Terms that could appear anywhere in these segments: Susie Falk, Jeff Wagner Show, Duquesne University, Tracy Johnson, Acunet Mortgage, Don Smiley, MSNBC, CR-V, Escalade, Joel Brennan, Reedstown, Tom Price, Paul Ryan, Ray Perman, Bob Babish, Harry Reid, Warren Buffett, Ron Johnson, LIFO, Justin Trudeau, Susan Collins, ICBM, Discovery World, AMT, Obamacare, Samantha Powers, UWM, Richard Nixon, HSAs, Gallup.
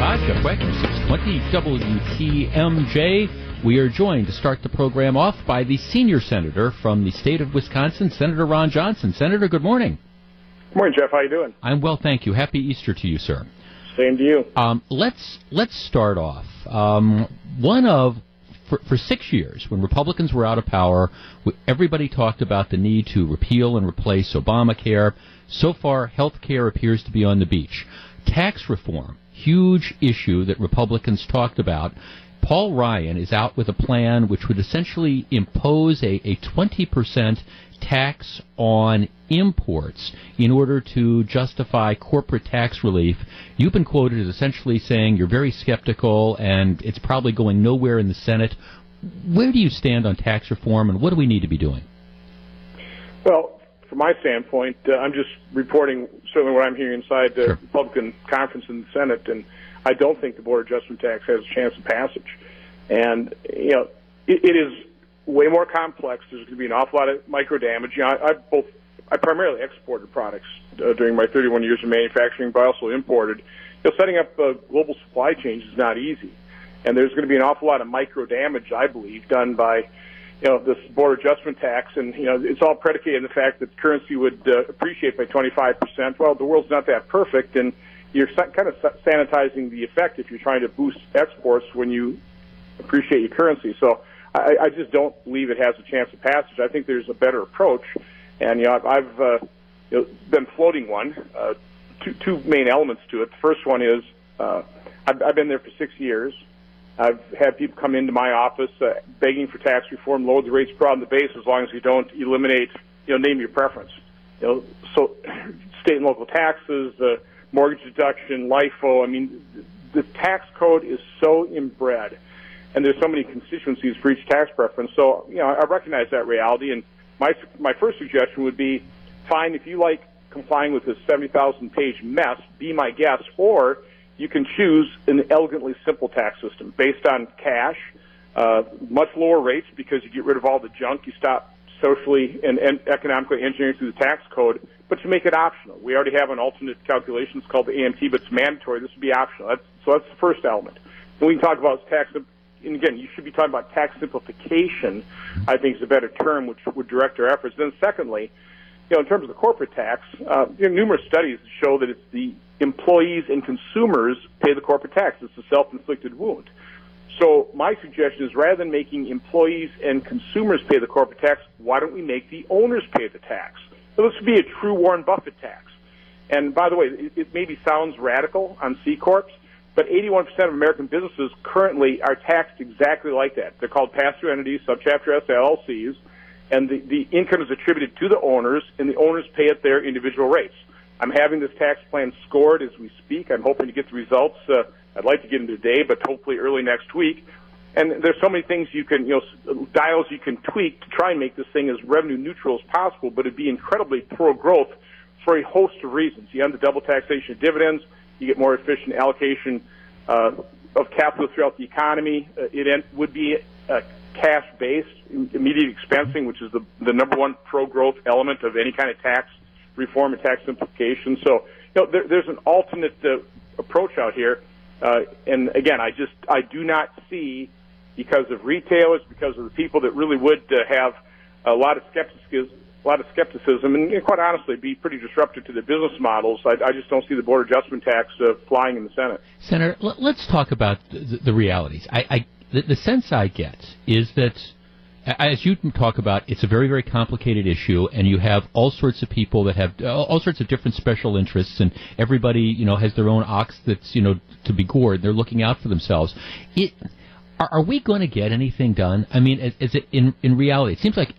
Vodka Breakfast, 620 WTMJ. We are joined to start the program off by the senior senator from the state of Wisconsin, Senator Ron Johnson. Senator, good morning. Good morning, Jeff. How are you doing? I'm well, thank you. Happy Easter to you, sir. Same to you. Let's start off. For 6 years, when Republicans were out of power, everybody talked about the need to repeal and replace Obamacare. So far, health care appears to be on the beach. Tax reform, huge issue that Republicans talked about. Paul Ryan is out with a plan which would essentially impose a 20% tax on imports in order to justify corporate tax relief. You've been quoted as essentially saying you're very skeptical and it's probably going nowhere in the Senate. Where do you stand on tax reform and what do we need to be doing? Well, from my standpoint, I'm just reporting certainly what I'm hearing inside the Republican conference in the Senate, and I don't think the border adjustment tax has a chance of passage. And, you know, it is way more complex. There's going to be an awful lot of micro damage. You know, I primarily exported products during my 31 years of manufacturing, but I also imported. You know, setting up global supply chains is not easy, and there's going to be an awful lot of micro damage, I believe, done by, you know, this border adjustment tax. And, you know, it's all predicated on the fact that currency would appreciate by 25%. Well, the world's not that perfect, and you're kind of sanitizing the effect if you're trying to boost exports when you appreciate your currency. So I just don't believe it has a chance of passage. I think there's a better approach, and you know, I've been floating one. Two main elements to it. The first one is I've been there for 6 years. I've had people come into my office begging for tax reform, lower the rates per on the base as long as you don't eliminate, you know, name your preference. You know, so state and local taxes, mortgage deduction, LIFO. I mean, the tax code is so inbred, and there's so many constituencies for each tax preference. So, you know, I recognize that reality, and my first suggestion would be, fine, if you like complying with this 70,000-page mess, be my guest, or you can choose an elegantly simple tax system based on cash, much lower rates because you get rid of all the junk, you stop socially and economically engineering through the tax code, but to make it optional. We already have an alternate calculation. It's called the AMT, but it's mandatory. This would be optional. So that's the first element. And we can talk about tax. And again, you should be talking about tax simplification, I think is a better term, which would direct our efforts. Then secondly, you know, in terms of the corporate tax, there are numerous studies that show that it's the employees and consumers pay the corporate tax. It's a self-inflicted wound. So my suggestion is rather than making employees and consumers pay the corporate tax, why don't we make the owners pay the tax? So this would be a true Warren Buffett tax. And by the way, it maybe sounds radical on C-Corps, but 81% of American businesses currently are taxed exactly like that. They're called pass-through entities, subchapter S LLCs, and the income is attributed to the owners, and the owners pay at their individual rates. I'm having this tax plan scored as we speak. I'm hoping to get the results. I'd like to get them today, but hopefully early next week. And there's so many things you can, you know, dials you can tweak to try and make this thing as revenue neutral as possible, but it'd be incredibly pro-growth for a host of reasons. You have the double taxation of dividends. You get more efficient allocation of capital throughout the economy. It would be cash-based, immediate expensing, which is the number one pro-growth element of any kind of tax reform and tax simplification. So, you know, there's an alternate approach out here. And again, I do not see, because of retailers, because of the people that really would have a lot of skepticism, and quite honestly, be pretty disruptive to the business models. I just don't see the border adjustment tax flying in the Senate. Senator, let's talk about the realities. The sense I get is that, as you talk about, it's a very, very complicated issue, and you have all sorts of people that have all sorts of different special interests, and everybody, you know, has their own ox that's, you know, to be gored. They're looking out for themselves. Are we going to get anything done? I mean, is it in reality? It seems like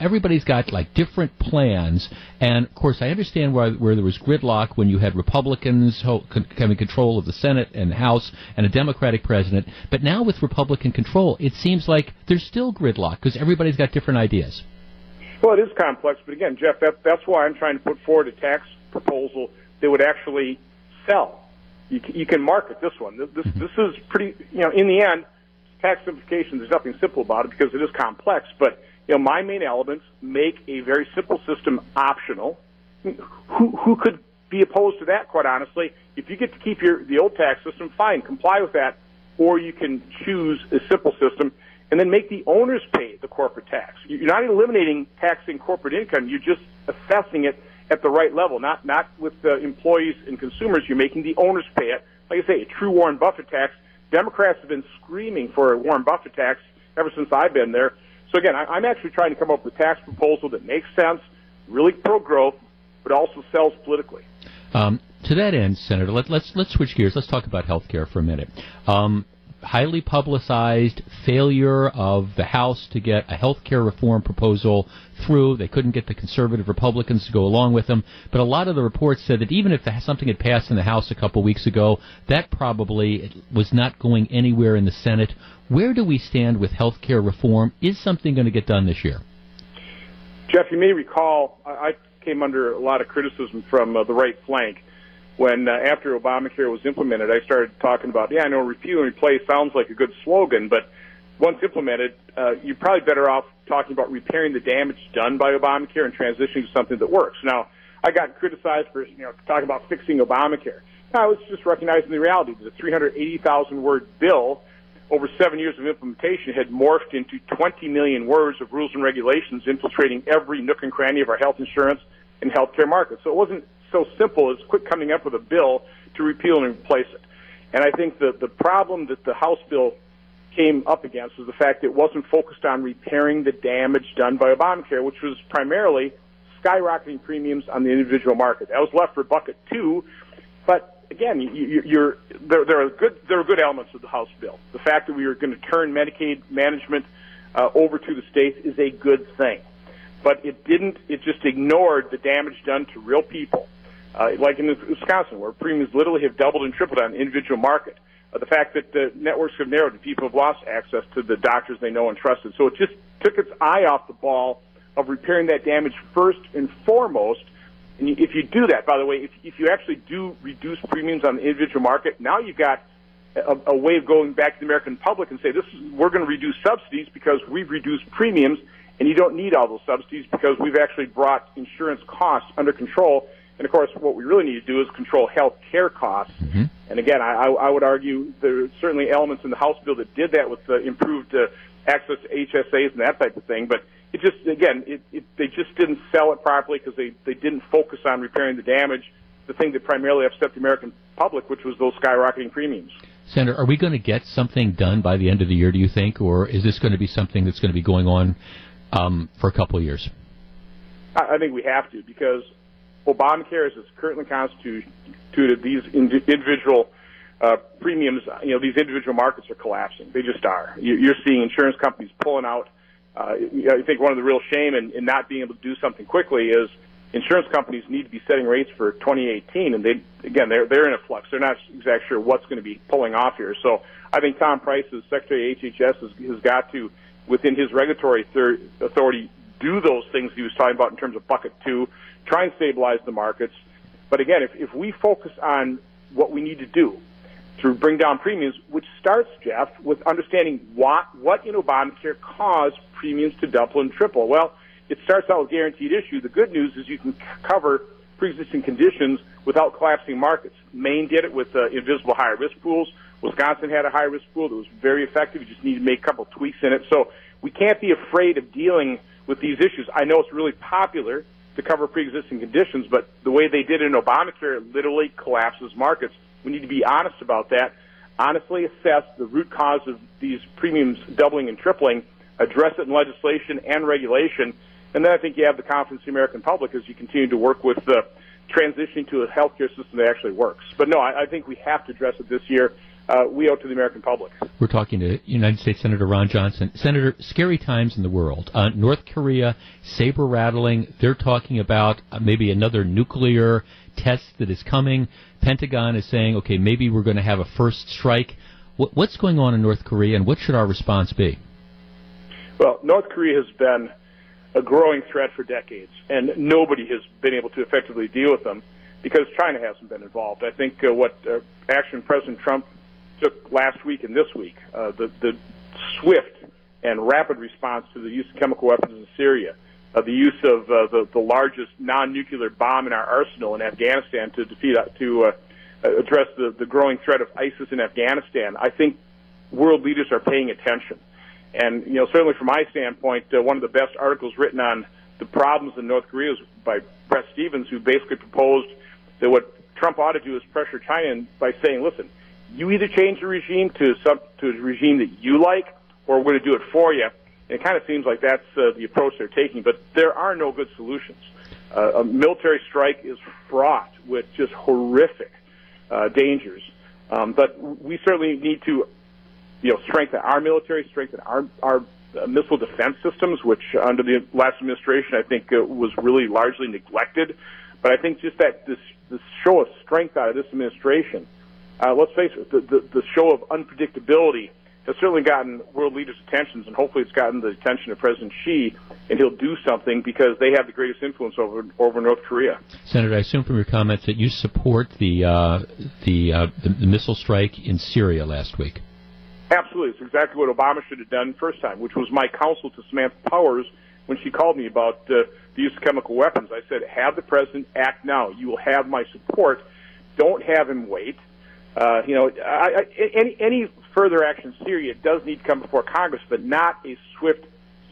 everybody's got like different plans, and of course I understand where there was gridlock when you had Republicans having control of the Senate and the House and a Democratic president, but now with Republican control, it seems like there's still gridlock because everybody's got different ideas. Well, it is complex, but again, Jeff, that's why I'm trying to put forward a tax proposal that would actually sell. You can market this one. This is pretty, you know, in the end, tax simplification, there's nothing simple about it because it is complex, but, you know, my main elements make a very simple system optional. Who could be opposed to that, quite honestly. If you get to keep the old tax system, fine, comply with that, or you can choose a simple system and then make the owners pay the corporate tax. You're not eliminating taxing corporate income. You're just assessing it at the right level, not with the employees and consumers. You're making the owners pay it. Like I say, a true Warren Buffett tax. Democrats have been screaming for a Warren Buffett tax ever since I've been there. So, again, I'm actually trying to come up with a tax proposal that makes sense, really pro-growth, but also sells politically. To that end, Senator, let's switch gears. Let's talk about health care for a minute. Highly publicized failure of the House to get a health care reform proposal through. They couldn't get the conservative Republicans to go along with them. But a lot of the reports said that even if something had passed in the House a couple weeks ago, that probably was not going anywhere in the Senate. Where do we stand with health care reform? Is something going to get done this year? Jeff, you may recall I came under a lot of criticism from the right flank. When after Obamacare was implemented, I started talking about, yeah, I know repeal and replace sounds like a good slogan, but once implemented, you're probably better off talking about repairing the damage done by Obamacare and transitioning to something that works. Now, I got criticized for talking about fixing Obamacare. I was just recognizing the reality that a 380,000-word bill over 7 years of implementation had morphed into 20 million words of rules and regulations infiltrating every nook and cranny of our health insurance and healthcare market. So it wasn't so simple as quick coming up with a bill to repeal and replace it. And I think that the problem that the House bill came up against was the fact that it wasn't focused on repairing the damage done by Obamacare, which was primarily skyrocketing premiums on the individual market. That was left for bucket two. But again, there are good elements of the House bill. The fact that we are going to turn Medicaid management over to the states is a good thing. But it didn't. It just ignored the damage done to real people, like in Wisconsin, where premiums literally have doubled and tripled on the individual market. The fact that the networks have narrowed and people have lost access to the doctors they know and trusted. So it just took its eye off the ball of repairing that damage first and foremost. And if you do that, by the way, if you actually do reduce premiums on the individual market, now you've got a way of going back to the American public and say, we're going to reduce subsidies because we've reduced premiums. And you don't need all those subsidies because we've actually brought insurance costs under control. And, of course, what we really need to do is control health care costs. Mm-hmm. And, again, I would argue there are certainly elements in the House bill that did that with the improved access to HSAs and that type of thing. But, it just again, they just didn't sell it properly because they didn't focus on repairing the damage, the thing that primarily upset the American public, which was those skyrocketing premiums. Senator, are we going to get something done by the end of the year, do you think? Or is this going to be something that's going to be going on for a couple of years? I think we have to, because Obamacare, as it's currently constituted, these individual premiums, these individual markets are collapsing. They just are. You're seeing insurance companies pulling out. I think one of the real shame in not being able to do something quickly is insurance companies need to be setting rates for 2018, and they're in a flux. They're not exactly sure what's going to be pulling off here. So I think Tom Price, as Secretary of HHS, has got to, within his regulatory authority, do those things he was talking about in terms of bucket two, try and stabilize the markets. But again, if we focus on what we need to do to bring down premiums, which starts, Jeff, with understanding what in Obamacare caused premiums to double and triple. Well, it starts out with guaranteed issue. The good news is you can cover pre-existing conditions without collapsing markets. Maine did it with invisible high-risk pools. Wisconsin had a high-risk pool that was very effective. You just need to make a couple tweaks in it. So we can't be afraid of dealing with these issues. I know it's really popular to cover pre-existing conditions, but the way they did it in Obamacare, it literally collapses markets. We need to be honest about that, honestly assess the root cause of these premiums doubling and tripling, address it in legislation and regulation, and then I think you have the confidence of the American public as you continue to work with transitioning to a healthcare system that actually works. But no, I think we have to address it this year. We owe it to the American public. We're talking to United States Senator Ron Johnson. Senator, scary times in the world. North Korea, saber-rattling. They're talking about maybe another nuclear test that is coming. Pentagon is saying, okay, maybe we're going to have a first strike. What's going on in North Korea, and what should our response be? Well, North Korea has been a growing threat for decades, and nobody has been able to effectively deal with them because China hasn't been involved. I think what action President Trump took last week and this week, the swift and rapid response to the use of chemical weapons in Syria, the use of the largest non-nuclear bomb in our arsenal in Afghanistan to defeat, to address the growing threat of ISIS in Afghanistan, I think world leaders are paying attention. And, you know, certainly from my standpoint, one of the best articles written on the problems in North Korea is by Brett Stevens, who basically proposed that what Trump ought to do is pressure China by saying, listen, you either change the regime to a regime that you like, or we're going to do it for you. And it kind of seems like that's the approach they're taking, but there are no good solutions. A military strike is fraught with just horrific dangers. But we certainly need to, you know, strengthen our military, strengthen our missile defense systems, which under the last administration I think was really largely neglected. But I think just that this show of strength out of this administration, let's face it, the show of unpredictability has certainly gotten world leaders' attentions, and hopefully it's gotten the attention of President Xi, and he'll do something because they have the greatest influence over North Korea. Senator, I assume from your comments that you support the missile strike in Syria last week. Absolutely. It's exactly what Obama should have done first time, which was my counsel to Samantha Powers when she called me about the use of chemical weapons. I said, have the president act now. You will have my support. Don't have him wait. You know, any further action in Syria does need to come before Congress, but not a swift,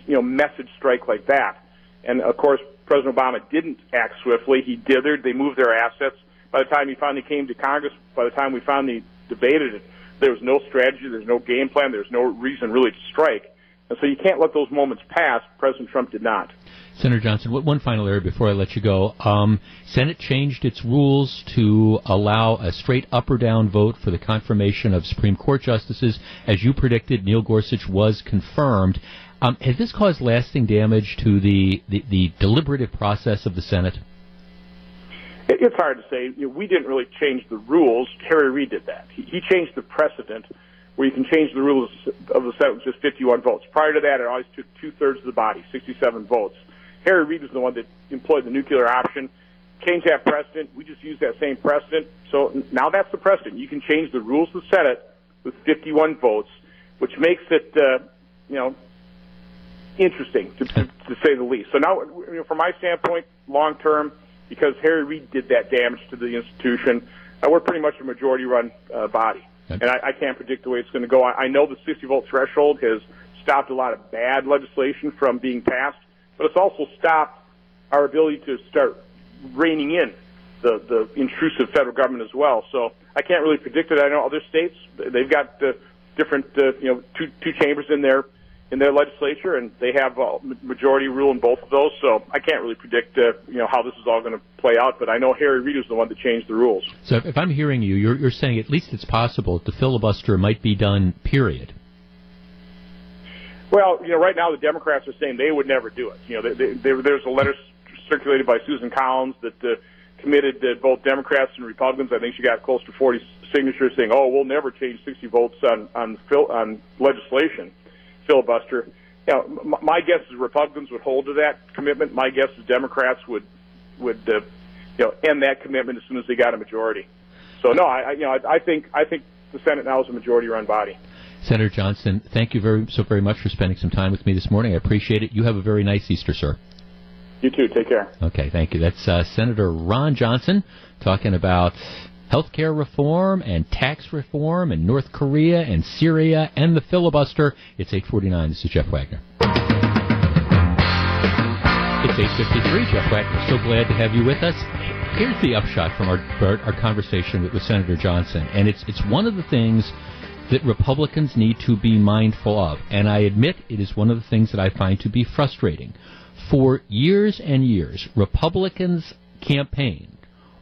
you know, message strike like that. And, of course, President Obama didn't act swiftly. He dithered. They moved their assets. By the time he finally came to Congress, by the time we finally debated it, there was no strategy, there's no game plan, there's no reason really to strike. And so you can't let those moments pass. President Trump did not. Senator Johnson, one final area before I let you go. Senate changed its rules to allow a straight up or down vote for the confirmation of Supreme Court justices. As you predicted, Neil Gorsuch was confirmed. Has this caused lasting damage to the deliberative process of the Senate? It's hard to say. You know, we didn't really change the rules. Harry Reid did that. He changed the precedent where you can change the rules of the Senate with just 51 votes. Prior to that, it always took two-thirds of the body, 67 votes. Harry Reid was the one that employed the nuclear option, changed that precedent. We just used that same precedent. So now that's the precedent. You can change the rules of the Senate with 51 votes, which makes it, you know, interesting, to say the least. So now, you know, from my standpoint, long-term, because Harry Reid did that damage to the institution, we're pretty much a majority-run body. And I can't predict the way it's going to go. I know the 60-vote threshold has stopped a lot of bad legislation from being passed, but it's also stopped our ability to start reining in the intrusive federal government as well. So I can't really predict it. I know other states, they've got different, you know, two chambers in their legislature, and they have a majority rule in both of those. So I can't really predict, you know, how this is all going to play out. But I know Harry Reid is the one that changed the rules. So if I'm hearing you, you're saying at least it's possible the filibuster might be done, period. Well, you know, right now the Democrats are saying they would never do it. You know, there's a letter circulated by Susan Collins that committed both Democrats and Republicans. I think she got close to 40 signatures saying, "Oh, we'll never change 60 votes on legislation filibuster." You know, my guess is Republicans would hold to that commitment. My guess is Democrats would you know, end that commitment as soon as they got a majority. So no, I think the Senate now is a majority-run body. Senator Johnson, thank you very much for spending some time with me this morning. I appreciate it. You have a very nice Easter, sir. You too. Take care. Okay, thank you. That's Senator Ron Johnson talking about health care reform and tax reform and North Korea and Syria and the filibuster. It's 8:49. This is Jeff Wagner. It's 8:53. Jeff Wagner, so glad to have you with us. Here's the upshot from our conversation with Senator Johnson, and it's one of the things that Republicans need to be mindful of. And I admit it is one of the things that I find to be frustrating. For years and years, Republicans campaigned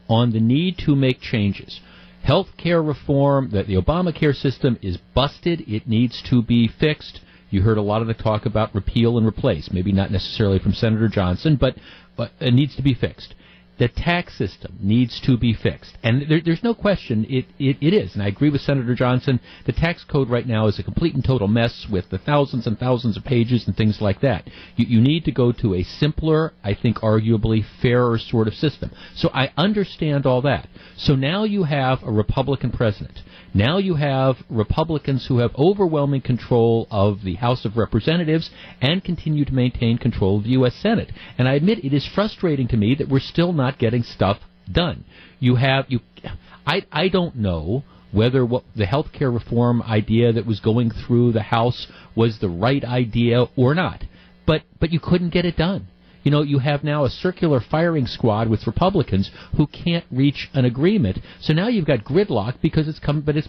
on the need to make changes. Healthcare reform, that the Obamacare system is busted. It needs to be fixed. You heard a lot of the talk about repeal and replace, maybe not necessarily from Senator Johnson, but it needs to be fixed. The tax system needs to be fixed. And there's no question it is. And I agree with Senator Johnson. The tax code right now is a complete and total mess with the thousands and thousands of pages and things like that. You need to go to a simpler, I think arguably fairer sort of system. So I understand all that. So now you have a Republican president. Now you have Republicans who have overwhelming control of the House of Representatives and continue to maintain control of the U.S. Senate. And I admit it is frustrating to me that we're still not getting stuff done. I don't know whether what the health care reform idea that was going through the House was the right idea or not, but you couldn't get it done. You know, you have now a circular firing squad with Republicans who can't reach an agreement. So now you've got gridlock because it's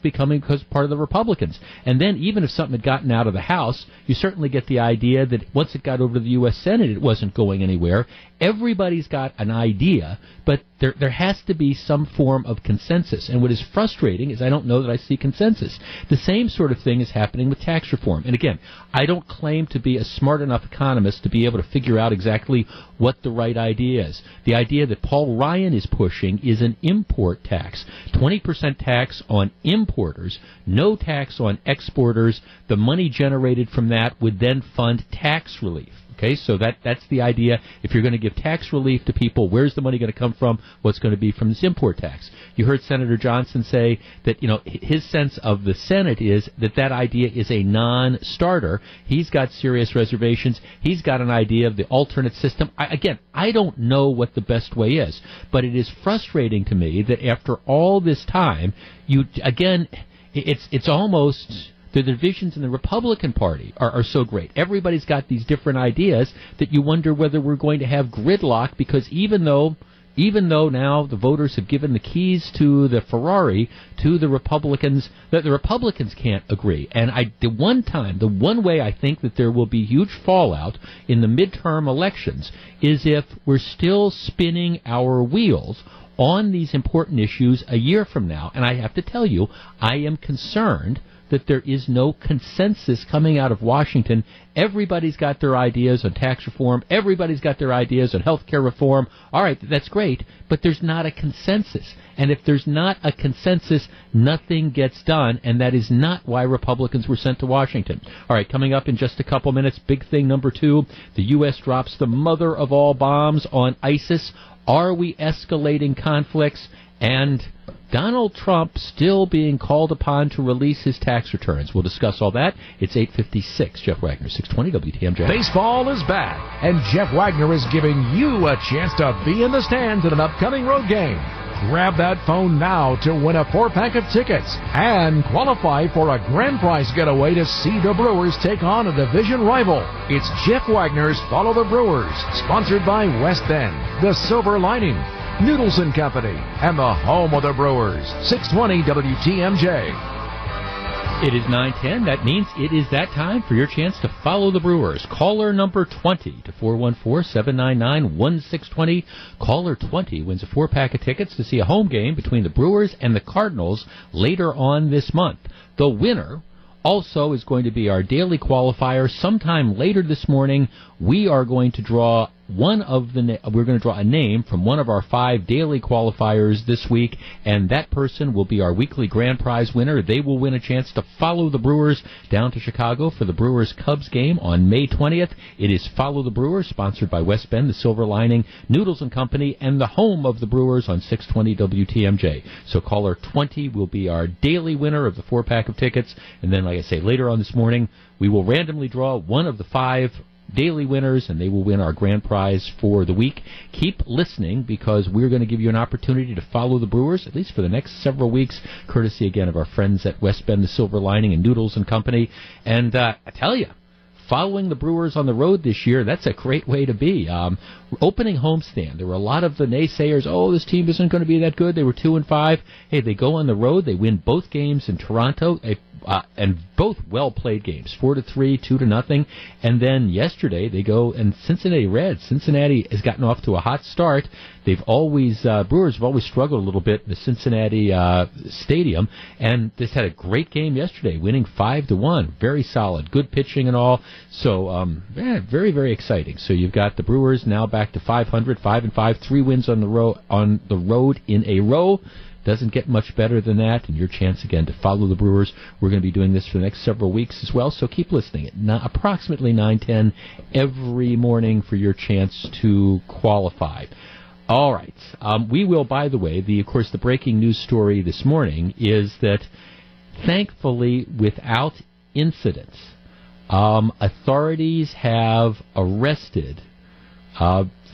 becoming part of the Republicans. And then even if something had gotten out of the House, you certainly get the idea that once it got over to the U.S. Senate, it wasn't going anywhere. Everybody's got an idea, but there has to be some form of consensus. And what is frustrating is I don't know that I see consensus. The same sort of thing is happening with tax reform. And again, I don't claim to be a smart enough economist to be able to figure out exactly what the right idea is. The idea that Paul Ryan is pushing is an import tax. 20% tax on importers, no tax on exporters. The money generated from that would then fund tax relief. Okay, so that's the idea. If you're going to give tax relief to people, where's the money going to come from? What's going to be from this import tax? You heard Senator Johnson say that, you know, his sense of the Senate is that idea is a non-starter. He's got serious reservations. He's got an idea of the alternate system. I don't know what the best way is, but it is frustrating to me that after all this time, it's almost... The divisions in the Republican Party are so great. Everybody's got these different ideas that you wonder whether we're going to have gridlock, because even though now the voters have given the keys to the Ferrari to the Republicans, that the Republicans can't agree. And the one way I think that there will be huge fallout in the midterm elections is if we're still spinning our wheels on these important issues a year from now. And I have to tell you, I am concerned that there is no consensus coming out of Washington. Everybody's got their ideas on tax reform. Everybody's got their ideas on health care reform. All right, that's great, but there's not a consensus. And if there's not a consensus, nothing gets done, and that is not why Republicans were sent to Washington. All right, coming up in just a couple minutes, big thing number 2, the U.S. drops the mother of all bombs on ISIS. Are we escalating conflicts? And Donald Trump still being called upon to release his tax returns. We'll discuss all that. It's 8:56. Jeff Wagner, 620 WTMJ. Baseball is back, and Jeff Wagner is giving you a chance to be in the stands at an upcoming road game. Grab that phone now to win a 4-pack of tickets and qualify for a grand prize getaway to see the Brewers take on a division rival. It's Jeff Wagner's Follow the Brewers, sponsored by West End, The Silver Lining, Noodles & Company, and the home of the Brewers. 620 WTMJ. It is 9:10. That means it is that time for your chance to follow the Brewers. Caller number 20 to 414-799-1620. Caller 20 wins a 4-pack of tickets to see a home game between the Brewers and the Cardinals later on this month. The winner also is going to be our daily qualifier. Sometime later this morning, we are going to draw a name from one of our 5 daily qualifiers this week, and that person will be our weekly grand prize winner. They will win a chance to follow the Brewers down to Chicago for the Brewers-Cubs game on May 20th. It is Follow the Brewers, sponsored by West Bend, The Silver Lining, Noodles & Company, and the home of the Brewers on 620 WTMJ. So caller 20 will be our daily winner of the 4-pack of tickets, and then, like I say, later on this morning, we will randomly draw one of the 5 daily winners, and they will win our grand prize for the week. Keep listening, because we're going to give you an opportunity to follow the Brewers, at least for the next several weeks, courtesy again of our friends at West Bend, The Silver Lining, and Noodles & Company. And I tell you, following the Brewers on the road this year, that's a great way to be. Opening homestand, there were a lot of the naysayers, this team isn't going to be that good. They were 2-5. Hey, they go on the road. They win both games in Toronto, and both well-played games, 4-3, 2-0. And then yesterday they go and Cincinnati has gotten off to a hot start. They've always Brewers have always struggled a little bit in the Cincinnati stadium, and this had a great game yesterday, winning 5-1. Very solid, good pitching and all. So very, very exciting. So you've got the Brewers now back to 500, 5-5, 3 wins on the road in a row. Doesn't get much better than that, and your chance again to follow the Brewers. We're going to be doing this for the next several weeks as well, so keep listening at approximately 9:10 every morning for your chance to qualify. All right. We will, by the way, of course, the breaking news story this morning is that, thankfully, without incident, authorities have arrested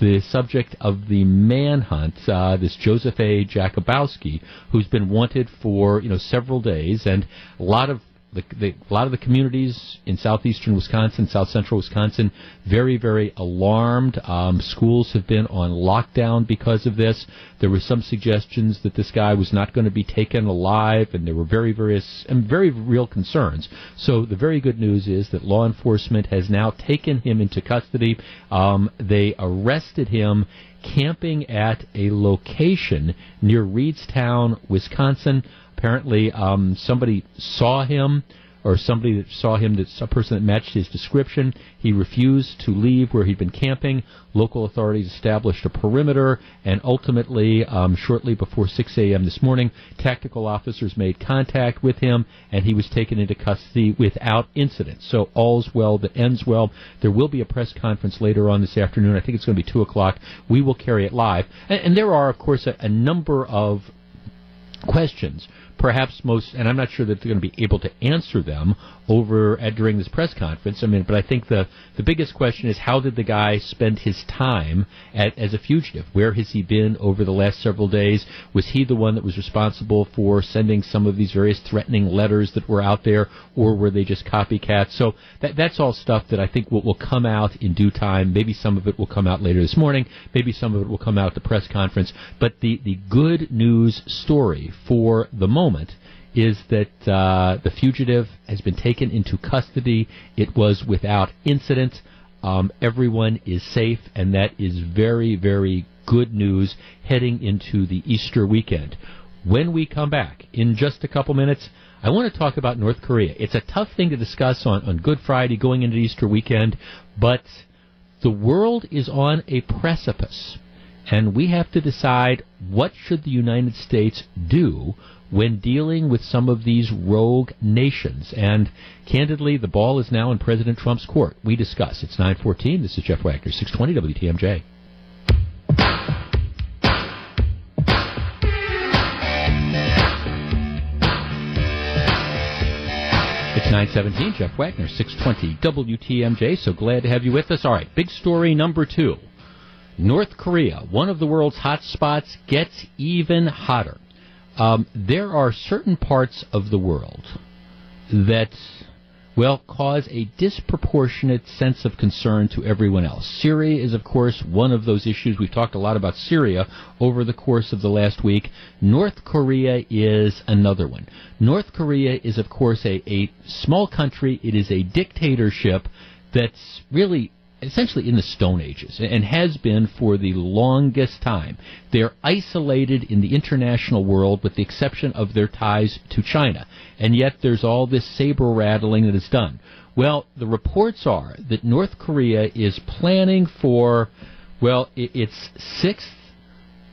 the subject of the manhunt, this Joseph A. Jakubowski, who's been wanted for several days, and a lot of the communities in southeastern Wisconsin, south central Wisconsin, very, very alarmed. Schools have been on lockdown because of this. There were some suggestions that this guy was not going to be taken alive, and there were very real concerns. So the very good news is that law enforcement has now taken him into custody. They arrested him camping at a location near Reedstown, Wisconsin. Apparently, somebody saw him, a person that matched his description. He refused to leave where he'd been camping. Local authorities established a perimeter, and ultimately, shortly before 6 a.m. this morning, tactical officers made contact with him, and he was taken into custody without incident. So all's well that ends well. There will be a press conference later on this afternoon. I think it's going to be 2 o'clock. We will carry it live. And there are, of course, a number of questions. Perhaps most, and I'm not sure that they're going to be able to answer them during this press conference. But I think the biggest question is, how did the guy spend his time as a fugitive? Where has he been over the last several days? Was he the one that was responsible for sending some of these various threatening letters that were out there, or were they just copycats? So that's all stuff that I think will come out in due time. Maybe some of it will come out later this morning. Maybe some of it will come out at the press conference. But the good news story for the moment is that the fugitive has been taken into custody. It was without incident. Everyone is safe, and that is very, very good news heading into the Easter weekend. When we come back in just a couple minutes, I want to talk about North Korea. It's a tough thing to discuss on Good Friday going into Easter weekend, but the world is on a precipice, and we have to decide what should the United States do when dealing with some of these rogue nations. And candidly, the ball is now in President Trump's court. We discuss. It's 9:14. This is Jeff Wagner, 620 WTMJ. It's 9:17. Jeff Wagner, 620 WTMJ. So glad to have you with us. All right, big story number 2. North Korea, one of the world's hot spots, gets even hotter. There are certain parts of the world that, cause a disproportionate sense of concern to everyone else. Syria is, of course, one of those issues. We've talked a lot about Syria over the course of the last week. North Korea is another one. North Korea is, of course, a small country. It is a dictatorship that's really essentially in the Stone Ages, and has been for the longest time. They're isolated in the international world with the exception of their ties to China, and yet there's all this saber-rattling that is done. Well, the reports are that North Korea is planning for, its 6th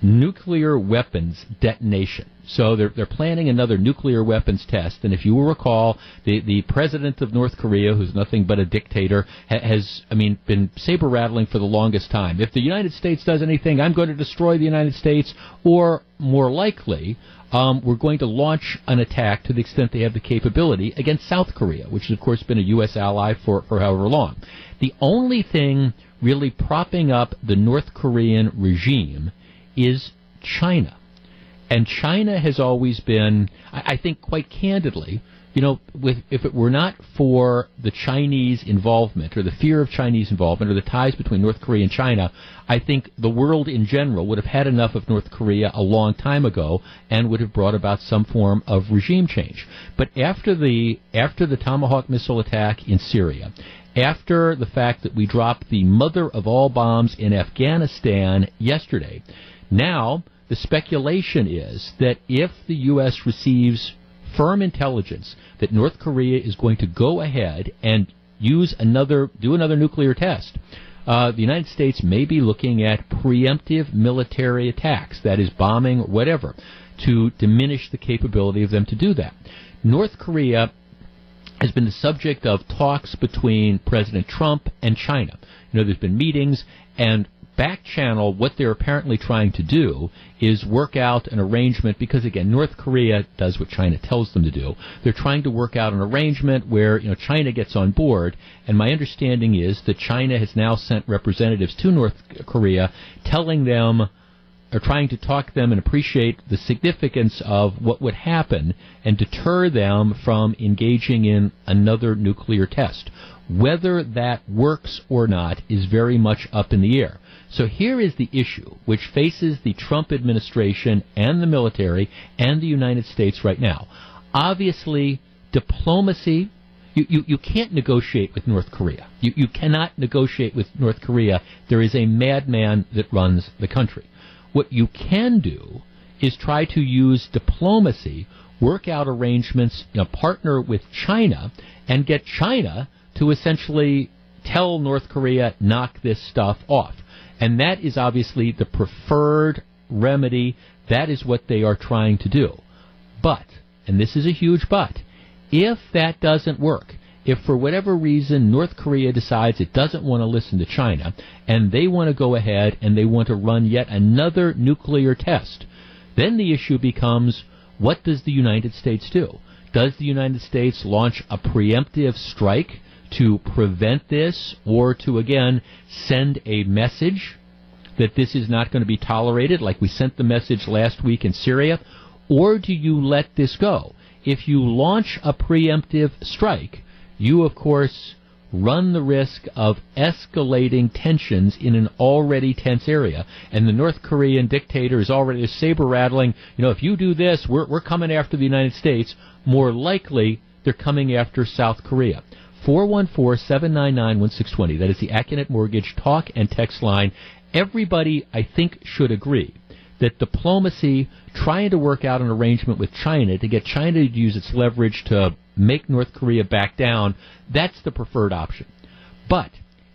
nuclear weapons detonation. So they're planning another nuclear weapons test. And if you will recall, the president of North Korea, who's nothing but a dictator, has been saber-rattling for the longest time. If the United States does anything, I'm going to destroy the United States, or more likely, we're going to launch an attack to the extent they have the capability against South Korea, which has, of course, been a U.S. ally for however long. The only thing really propping up the North Korean regime is China. And China has always been, I think quite candidly, if it were not for the Chinese involvement, or the fear of Chinese involvement, or the ties between North Korea and China, I think the world in general would have had enough of North Korea a long time ago and would have brought about some form of regime change. But after the Tomahawk missile attack in Syria, after the fact that we dropped the mother of all bombs in Afghanistan yesterday, Now, the speculation is that if the U.S. receives firm intelligence that North Korea is going to go ahead and do another nuclear test, the United States may be looking at preemptive military attacks, that is, bombing or whatever, to diminish the capability of them to do that. North Korea has been the subject of talks between President Trump and China. You know, there's been meetings, and back channel, what they're apparently trying to do is work out an arrangement, because again, North Korea does what China tells them to do. They're trying to work out an arrangement where, you know, China gets on board, and my understanding is that China has now sent representatives to North Korea telling them, or trying to talk them and appreciate the significance of what would happen and deter them from engaging in another nuclear test. Whether that works or not is very much up in the air. So here is the issue which faces the Trump administration and the military and the United States right now. Obviously, diplomacy, you can't negotiate with North Korea. You cannot negotiate with North Korea. There is a madman that runs the country. What you can do is try to use diplomacy, work out arrangements, you know, partner with China, and get China to essentially tell North Korea, knock this stuff off. And that is obviously the preferred remedy. That is what they are trying to do. But, and this is a huge but, if that doesn't work, if for whatever reason North Korea decides it doesn't want to listen to China, and they want to go ahead and they want to run yet another nuclear test, then the issue becomes, what does the United States do? Does the United States launch a preemptive strike to prevent this, or to, again, send a message that this is not going to be tolerated, like we sent the message last week in Syria? Or do you let this go? If you launch a preemptive strike, you, of course, run the risk of escalating tensions in an already tense area. And the North Korean dictator is already saber-rattling, you know, if you do this, we're coming after the United States. More likely, they're coming after South Korea. 414-799-1620. That is the Acunet Mortgage talk and text line. Everybody, I think, should agree that diplomacy, trying to work out an arrangement with China to get China to use its leverage to make North Korea back down, that's the preferred option. But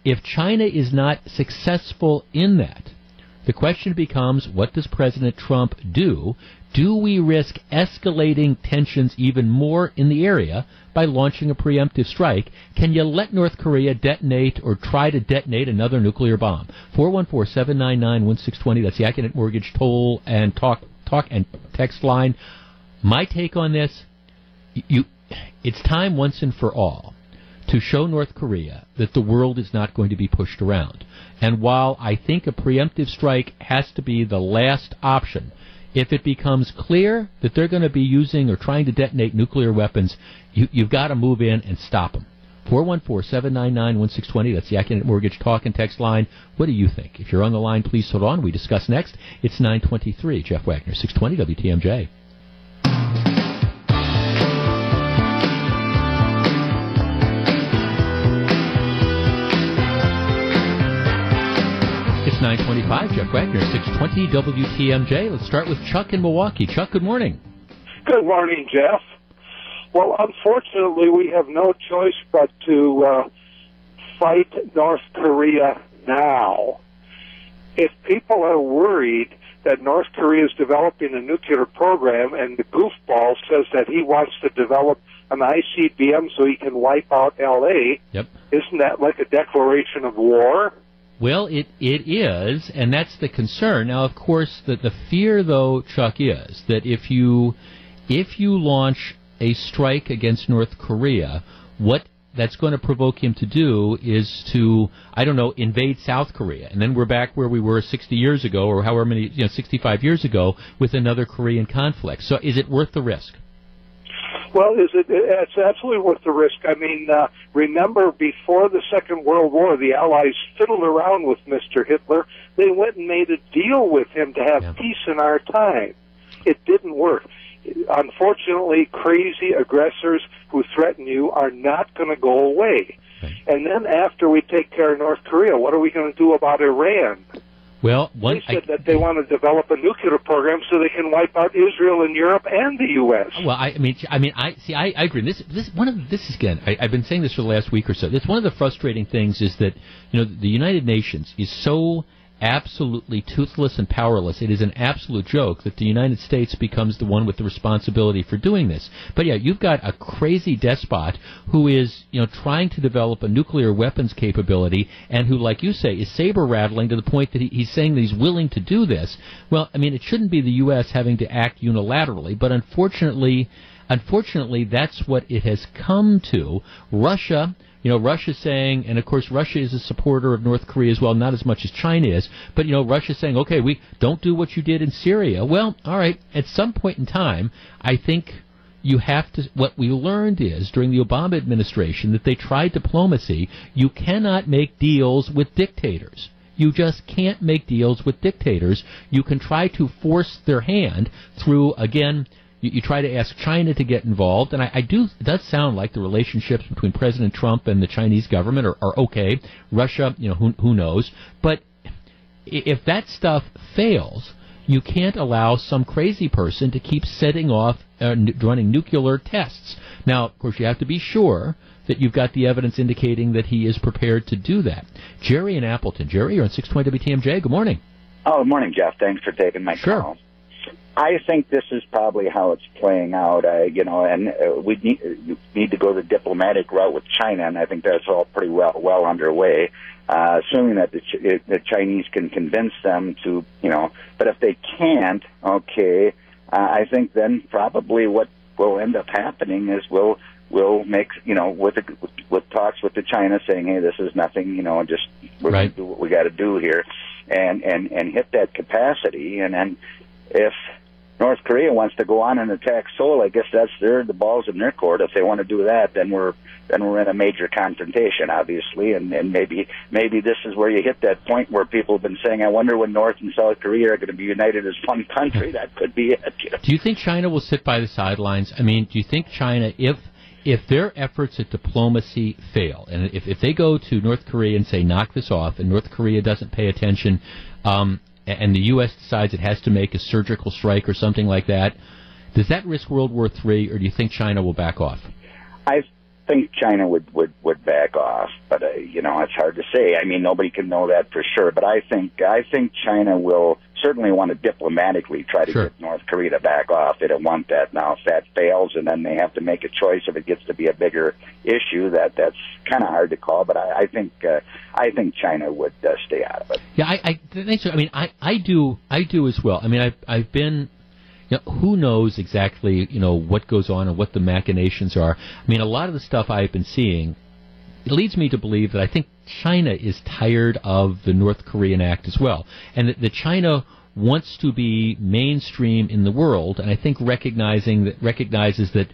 if China is not successful in that, the question becomes, what does President Trump do? Do we risk escalating tensions even more in the area by launching a preemptive strike? Can you let North Korea detonate or try to detonate another nuclear bomb? 414-799-1620. That's the Acunet Mortgage toll and talk and text line. My take on this, it's time once and for all to show North Korea that the world is not going to be pushed around. And while I think a preemptive strike has to be the last option, if it becomes clear that they're going to be using or trying to detonate nuclear weapons, you've got to move in and stop them. 414-799-1620. That's the Acunet Mortgage talk and text line. What do you think? If you're on the line, please hold on. We discuss next. It's 9:23. Jeff Wagner, 620 WTMJ. It's 9:25, Jeff Wagner, 620 WTMJ. Let's start with Chuck in Milwaukee. Chuck, good morning. Good morning, Jeff. Well, unfortunately, we have no choice but to fight North Korea now. If people are worried that North Korea is developing a nuclear program and the goofball says that he wants to develop an ICBM so he can wipe out L.A., yep. Isn't that like a declaration of war? Well, it is, and that's the concern. Now, of course, the fear, though, Chuck, is that if you launch a strike against North Korea, what that's going to provoke him to do is to, I don't know, invade South Korea. And then we're back where we were 60 years ago or however many, 65 years ago with another Korean conflict. So is it worth the risk? Well, it's absolutely worth the risk. I mean, remember, before the Second World War, the Allies fiddled around with Mr. Hitler. They went and made a deal with him to have peace in our time. It didn't work. Unfortunately, crazy aggressors who threaten you are not going to go away. And then after we take care of North Korea, what are we going to do about Iran? Well, they said that they want to develop a nuclear program so they can wipe out Israel and Europe and the U.S. Well, I agree. I've been saying this for the last week or so. This one of the frustrating things is that the United Nations is so absolutely toothless and powerless. It is an absolute joke that the United States becomes the one with the responsibility for doing this. But yeah, you've got a crazy despot who is, trying to develop a nuclear weapons capability and who, like you say, is saber-rattling to the point that he's saying that he's willing to do this. Well, it shouldn't be the U.S. having to act unilaterally, but unfortunately, that's what it has come to. Russia's saying, and of course Russia is a supporter of North Korea as well, not as much as China is, but Russia's saying, okay, we don't do what you did in Syria. Well, all right, at some point in time, I think you have to, what we learned is during the Obama administration that they tried diplomacy. You cannot make deals with dictators. You just can't make deals with dictators. You can try to force their hand through, again, you try to ask China to get involved, and it does sound like the relationships between President Trump and the Chinese government are okay. Russia, who knows? But if that stuff fails, you can't allow some crazy person to keep setting off, running nuclear tests. Now, of course, you have to be sure that you've got the evidence indicating that he is prepared to do that. Jerry in Appleton. Jerry, you're on 620 WTMJ. Good morning. Oh, morning, Jeff. Thanks for taking my call. Sure. I think this is probably how it's playing out, we need to go the diplomatic route with China, and I think that's all pretty well underway, assuming that the Chinese can convince them to, but if they can't, okay, I think then probably what will end up happening is we'll make, with talks with the China saying, hey, this is nothing, just we're going to do what we got to do here, and hit that capacity, and then if North Korea wants to go on and attack Seoul, I guess that's the ball's in their court. If they want to do that, then we're in a major confrontation, obviously, and maybe this is where you hit that point where people have been saying, I wonder when North and South Korea are going to be united as one country. That could be it. Do you think China will sit by the sidelines? Do you think China, if their efforts at diplomacy fail, and if they go to North Korea and say, knock this off, and North Korea doesn't pay attention, and the U.S. decides it has to make a surgical strike or something like that, does that risk World War III, or do you think China will back off? I think China would back off, but it's hard to say. Nobody can know that for sure. But I think China will certainly want to diplomatically try to get North Korea to back off. They don't want that now. If that fails, and then they have to make a choice if it gets to be a bigger issue, that's kind of hard to call. But I think China would stay out of it. Yeah, I think so. I do as well. I've been. Who knows exactly what goes on and what the machinations are. A lot of the stuff I've been seeing, it leads me to believe that I think China is tired of the North Korean act as well, and that China wants to be mainstream in the world, and I think recognizes that.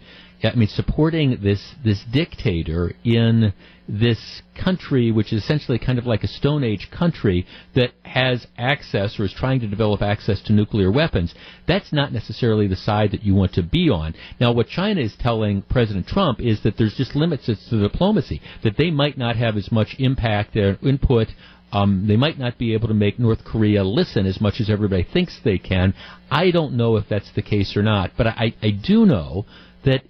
Supporting this dictator in this country, which is essentially kind of like a Stone Age country that has access or is trying to develop access to nuclear weapons, that's not necessarily the side that you want to be on. Now, what China is telling President Trump is that there's just limits to diplomacy, that they might not have as much impact or input. They might not be able to make North Korea listen as much as everybody thinks they can. I don't know if that's the case or not, but I do know that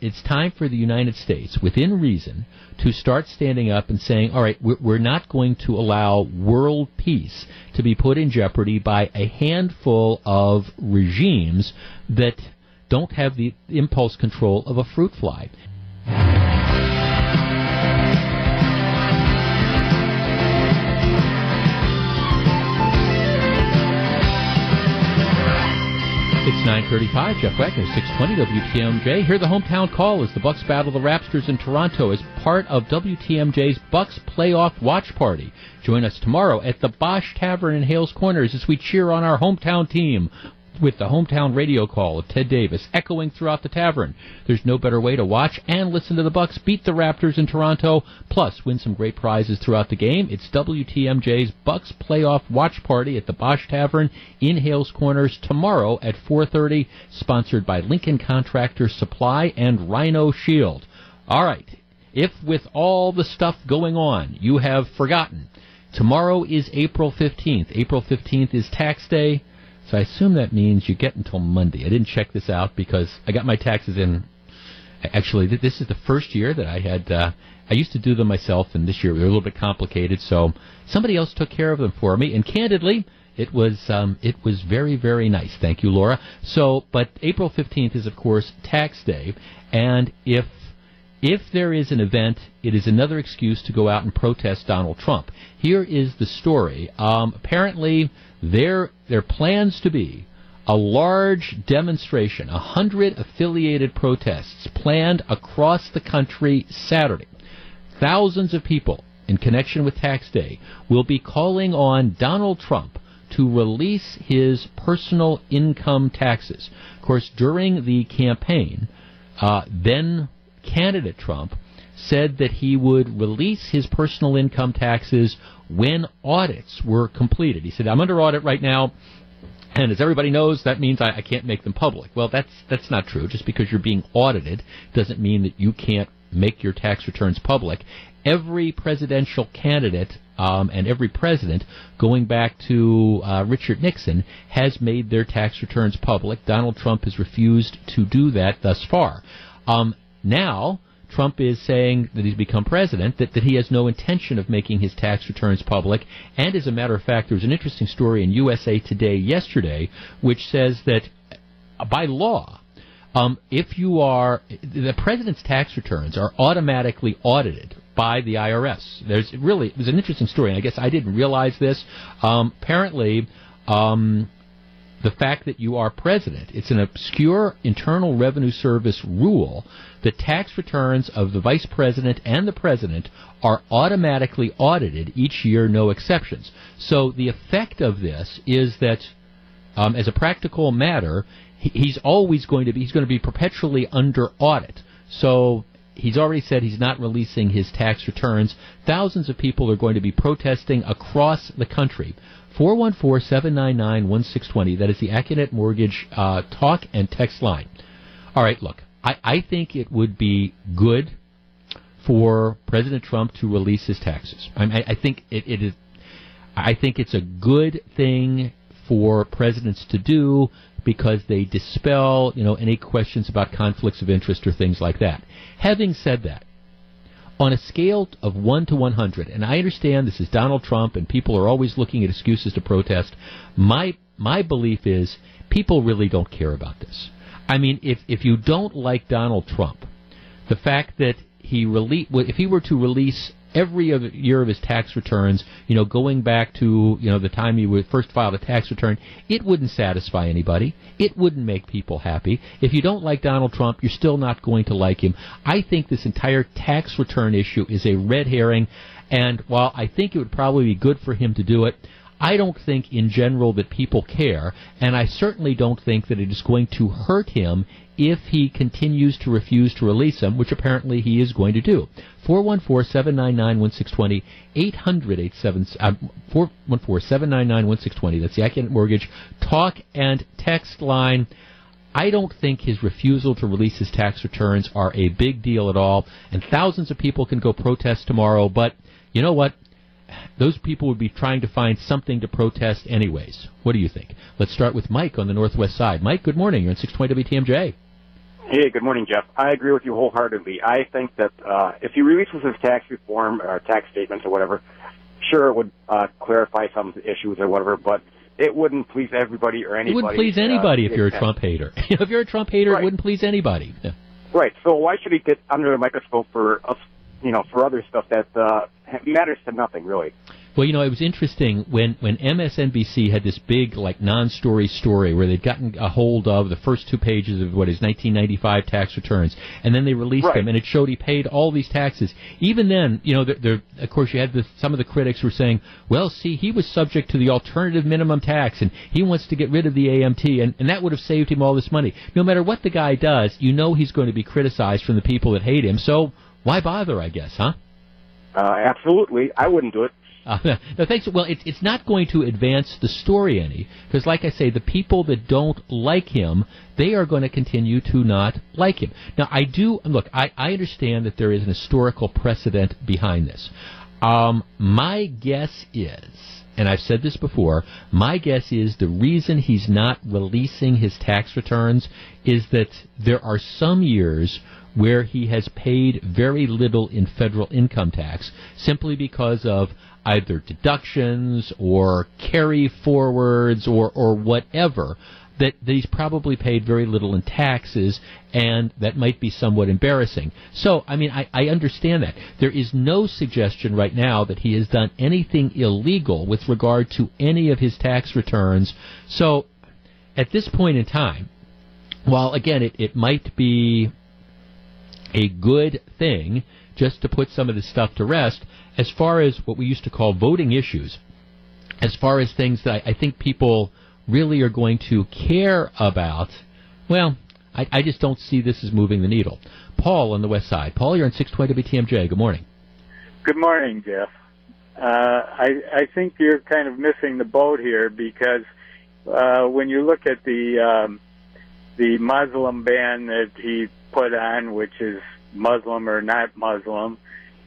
it's time for the United States, within reason, to start standing up and saying, all right, we're not going to allow world peace to be put in jeopardy by a handful of regimes that don't have the impulse control of a fruit fly. It's 9:35, Jeff Wagner, 620 WTMJ. Here, the hometown call is the Bucks battle the Raptors in Toronto as part of WTMJ's Bucks Playoff Watch Party. Join us tomorrow at the Bosch Tavern in Hales Corners as we cheer on our hometown team with the hometown radio call of Ted Davis echoing throughout the tavern. There's no better way to watch and listen to the Bucks beat the Raptors in Toronto, plus win some great prizes throughout the game. It's WTMJ's Bucks Playoff Watch Party at the Bosch Tavern in Hales Corners tomorrow at 4:30, sponsored by Lincoln Contractor Supply and Rhino Shield. All right, if with all the stuff going on, you have forgotten Tomorrow is April 15th. April 15th is tax day, so I assume that means you get until Monday. I didn't check this out because I got my taxes in. Actually, this is the first year that I had, I used to do them myself, and this year they were a little bit complicated, so somebody else took care of them for me, and candidly, it was very, very nice. Thank you, Laura. So, but April 15th is, of course, tax day, and if there is an event, it is another excuse to go out and protest Donald Trump. Here is the story. Apparently, there plans to be a large demonstration, 100 affiliated protests planned across the country Saturday. Thousands of people, in connection with tax day, will be calling on Donald Trump to release his personal income taxes. Of course, during the campaign, then-candidate Trump said that he would release his personal income taxes when audits were completed. He said, "I'm under audit right now. And as everybody knows, that means I can't make them public." Well, that's not true. Just because you're being audited doesn't mean that you can't make your tax returns public. Every presidential candidate and every president, going back to Richard Nixon, has made their tax returns public. Donald Trump has refused to do that thus far. Now, Trump is saying that he's become president, that he has no intention of making his tax returns public. And as a matter of fact, there was an interesting story in USA Today yesterday, which says that by law, the president's tax returns are automatically audited by the IRS. There's an interesting story, and I guess I didn't realize this. Apparently, the fact that you are president, it's an obscure Internal Revenue Service rule that tax returns of the vice president and the president are automatically audited each year, no exceptions. So the effect of this is that, as a practical matter, he's going to be perpetually under audit. So he's already said he's not releasing his tax returns. Thousands of people are going to be protesting across the country. 414-799-1620. That is the Acunet Mortgage talk and text line. All right, look, I think it would be good for President Trump to release his taxes. I think it is. I think it's a good thing for presidents to do, because they dispel, any questions about conflicts of interest or things like that. Having said that, on a scale of 1 to 100, and I understand this is Donald Trump and people are always looking at excuses to protest, my belief is people really don't care about this. I mean, if you don't like Donald Trump, the fact that if he were to release every year of his tax returns, going back to, the time he would first filed a tax return, it wouldn't satisfy anybody. It wouldn't make people happy. If you don't like Donald Trump, you're still not going to like him. I think this entire tax return issue is a red herring, and while I think it would probably be good for him to do it, I don't think in general that people care, and I certainly don't think that it is going to hurt him if he continues to refuse to release them, which apparently he is going to do. 414-799-1620, 414-799-1620. That's the Acunet Mortgage talk and text line. I don't think his refusal to release his tax returns are a big deal at all, and thousands of people can go protest tomorrow, but you know what? Those people would be trying to find something to protest anyways. What do you think? Let's start with Mike on the Northwest side. Mike, good morning. You're on 620 WTMJ. Hey, good morning, Jeff. I agree with you wholeheartedly. I think that if he releases his tax reform or tax statements or whatever, sure, it would clarify some issues or whatever, but it wouldn't please everybody or anybody. It wouldn't please anybody if you're a Trump hater. If you're a Trump hater, right. It wouldn't please anybody. Yeah. Right. So why should he get under the microscope for us? For other stuff that matters to nothing, really. Well, it was interesting when MSNBC had this big, non-story story where they'd gotten a hold of the first two pages of 1995 tax returns, and then they released them, and it showed he paid all these taxes. Even then, of course, you had some of the critics were saying, well, see, he was subject to the alternative minimum tax, and he wants to get rid of the AMT, and that would have saved him all this money. No matter what the guy does, he's going to be criticized from the people that hate him, so why bother, I guess, huh? Absolutely. I wouldn't do it. No, thanks. Well, it's not going to advance the story any, because like I say, the people that don't like him, they are going to continue to not like him. Now, I understand that there is an historical precedent behind this. My guess is, and I've said this before, my guess is the reason he's not releasing his tax returns is that there are some years where he has paid very little in federal income tax simply because of either deductions or carry forwards or whatever, that he's probably paid very little in taxes, and that might be somewhat embarrassing. So, I mean, I understand that. There is no suggestion right now that he has done anything illegal with regard to any of his tax returns. So, at this point in time, while, again, it might be a good thing just to put some of this stuff to rest, as far as what we used to call voting issues, as far as things that I think people really are going to care about, well, I just don't see this as moving the needle. Paul on the West Side. Paul, you're on 620 WTMJ. Good morning. Good morning, Jeff. I think you're kind of missing the boat here, because when you look at the Muslim ban that he put on, which is Muslim or not Muslim,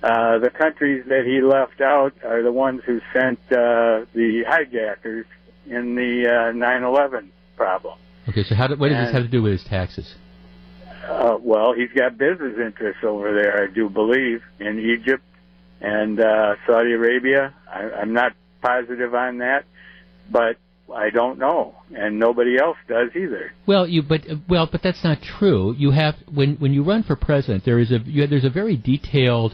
the countries that he left out are the ones who sent the hijackers in the 9/11 problem. Okay, so what does this have to do with his taxes? Well, he's got business interests over there, I do believe, in Egypt and Saudi Arabia. I'm not positive on that, but I don't know, and nobody else does either. Well, but that's not true. You have when you run for president, there's a very detailed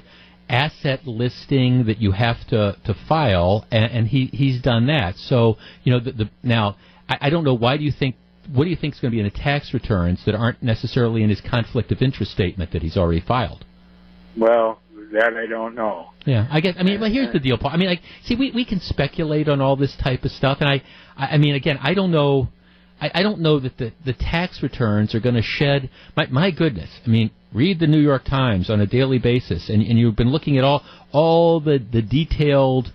asset listing that you have to file, and he's done that. So, you know, now I don't know, what do you think is going to be in the tax returns that aren't necessarily in his conflict of interest statement that he's already filed? Well, that I don't know. Yeah, I guess. I mean, well, here's the deal, Paul. I mean, like, see, we can speculate on all this type of stuff, and I mean, again, I don't know. I don't know that the tax returns are going to shed. My goodness, I mean, read the New York Times on a daily basis, and you've been looking at all the detailed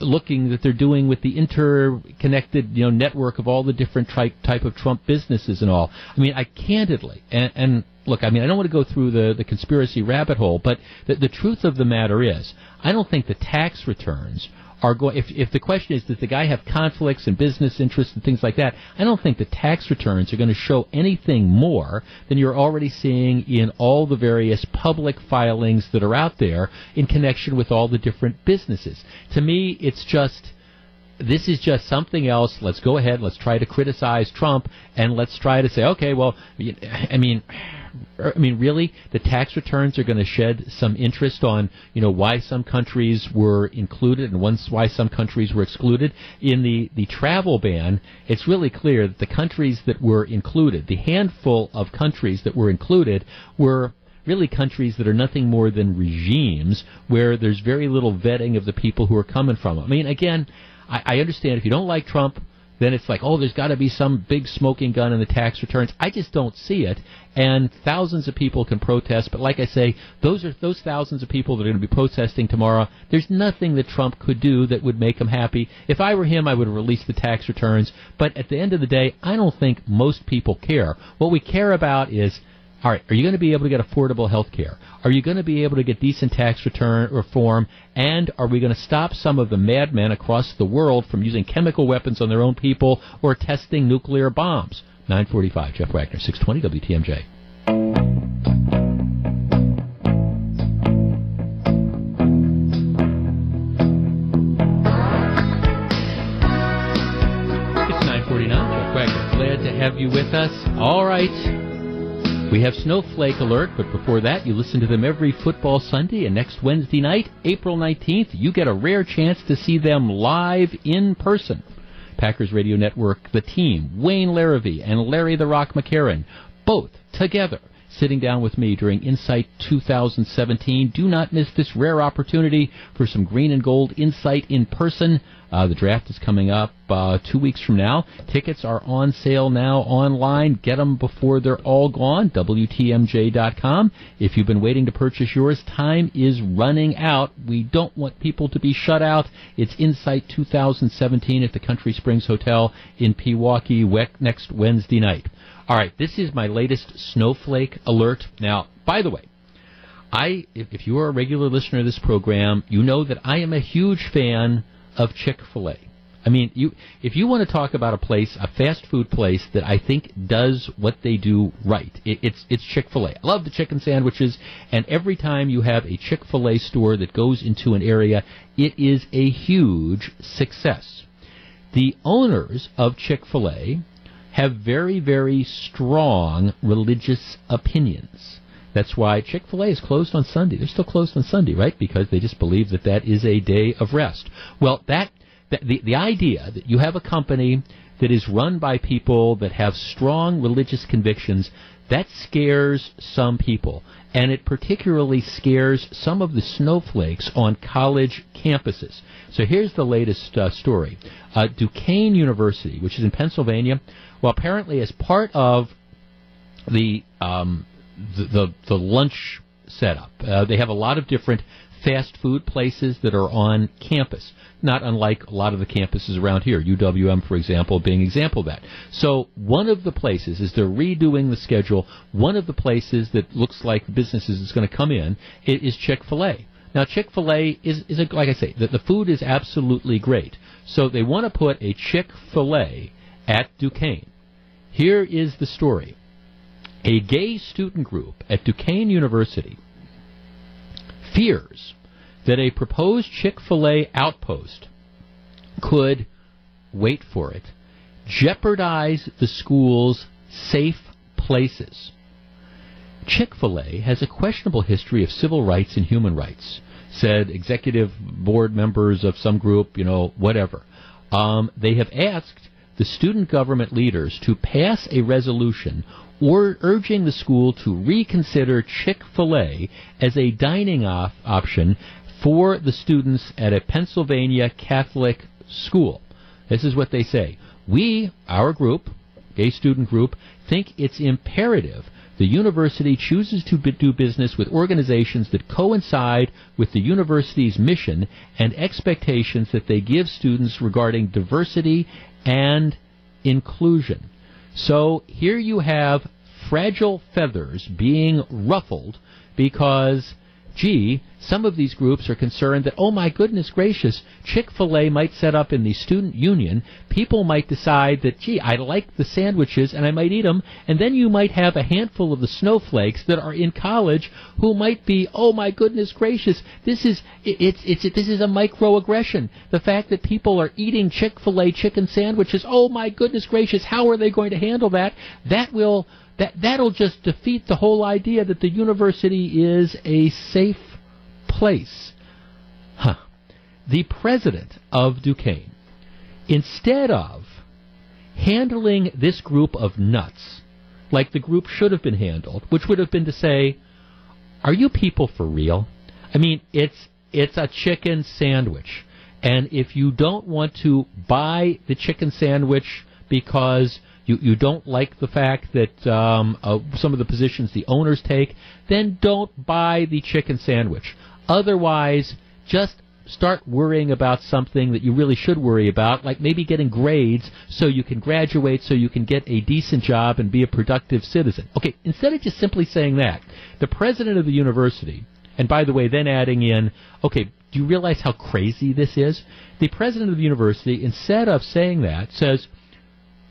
looking that they're doing with the interconnected, you know, network of all the different type of Trump businesses and all. I mean, I candidly, and look, I mean, I don't want to go through the conspiracy rabbit hole, but the truth of the matter is, I don't think the tax returns are going. If the question is, does the guy have conflicts and business interests and things like that, I don't think the tax returns are going to show anything more than you're already seeing in all the various public filings that are out there in connection with all the different businesses. To me, it's just, this is just something else. Let's go ahead. Let's try to criticize Trump, and let's try to say, okay, well, I mean, really, the tax returns are going to shed some interest on, you know, why some countries were included and why some countries were excluded. In the travel ban, it's really clear that the countries that were included, the handful of countries that were included, were really countries that are nothing more than regimes where there's very little vetting of the people who are coming from. I mean, again, I understand if you don't like Trump, then it's like, oh, there's got to be some big smoking gun in the tax returns. I just don't see it, and thousands of people can protest. But like I say, those thousands of people that are going to be protesting tomorrow, there's nothing that Trump could do that would make them happy. If I were him, I would release the tax returns. But at the end of the day, I don't think most people care. What we care about is, all right, are you going to be able to get affordable health care? Are you going to be able to get decent tax return reform? And are we going to stop some of the madmen across the world from using chemical weapons on their own people or testing nuclear bombs? 945, Jeff Wagner, 620 WTMJ. It's 949, Jeff Wagner. Glad to have you with us. All right. We have Snowflake Alert, but before that, you listen to them every football Sunday, and next Wednesday night, April 19th, you get a rare chance to see them live in person. Packers Radio Network, the team, Wayne Larrivee and Larry the Rock McCarron, both together, sitting down with me during Insight 2017. Do not miss this rare opportunity for some green and gold insight in person. The draft is coming up 2 weeks from now. Tickets are on sale now online. Get them before they're all gone. WTMJ.com. If you've been waiting to purchase yours, time is running out. We don't want people to be shut out. It's Insight 2017 at the Country Springs Hotel in Pewaukee next Wednesday night. All right, this is my latest Snowflake Alert. Now, by the way, If you are a regular listener to this program, you know that I am a huge fan of Chick-fil-A. I mean, if you want to talk about a place, a fast food place that I think does what they do right, it's Chick-fil-A. I love the chicken sandwiches, and every time you have a Chick-fil-A store that goes into an area, it is a huge success. The owners of Chick-fil-A have very, very strong religious opinions. That's why Chick-fil-A is closed on Sunday. They're still closed on Sunday, right? Because they just believe that that is a day of rest. Well, the idea that you have a company that is run by people that have strong religious convictions, that scares some people. And it particularly scares some of the snowflakes on college campuses. So here's the latest story. Duquesne University, which is in Pennsylvania, well, apparently as part of the lunch setup. They have a lot of different fast food places that are on campus, not unlike a lot of the campuses around here, UWM, for example, being an example of that. So one of the places, as they're redoing the schedule, one of the places that looks like businesses is going to come in is Chick-fil-A. Now, Chick-fil-A is like I say, the food is absolutely great. So they want to put a Chick-fil-A at Duquesne. Here is the story. A gay student group at Duquesne University fears that a proposed Chick-fil-A outpost could, wait for it, jeopardize the school's safe places. Chick-fil-A has a questionable history of civil rights and human rights, said executive board members of some group, whatever. They have asked the student government leaders to pass a resolution or urging the school to reconsider Chick-fil-A as a dining option for the students at a Pennsylvania Catholic school. This is what they say. We, our group, gay student group, think it's imperative the university chooses to do business with organizations that coincide with the university's mission and expectations that they give students regarding diversity and inclusion. So here you have fragile feathers being ruffled because, some of these groups are concerned that, oh my goodness gracious, Chick-fil-A might set up in the student union. People might decide that, I like the sandwiches and I might eat them. And then you might have a handful of the snowflakes that are in college who might be, oh my goodness gracious, this is a microaggression. The fact that people are eating Chick-fil-A chicken sandwiches, oh my goodness gracious, how are they going to handle that? That'll just defeat the whole idea that the university is a safe place. The president of Duquesne, instead of handling this group of nuts like the group should have been handled, which would have been to say, are you people for real? I mean, it's a chicken sandwich. And if you don't want to buy the chicken sandwich because you don't like the fact that some of the positions the owners take, then don't buy the chicken sandwich. Otherwise, just start worrying about something that you really should worry about, like maybe getting grades so you can graduate, so you can get a decent job and be a productive citizen. Okay, instead of just simply saying that, the president of the university, and by the way, then adding in, okay, do you realize how crazy this is? The president of the university, instead of saying that, says,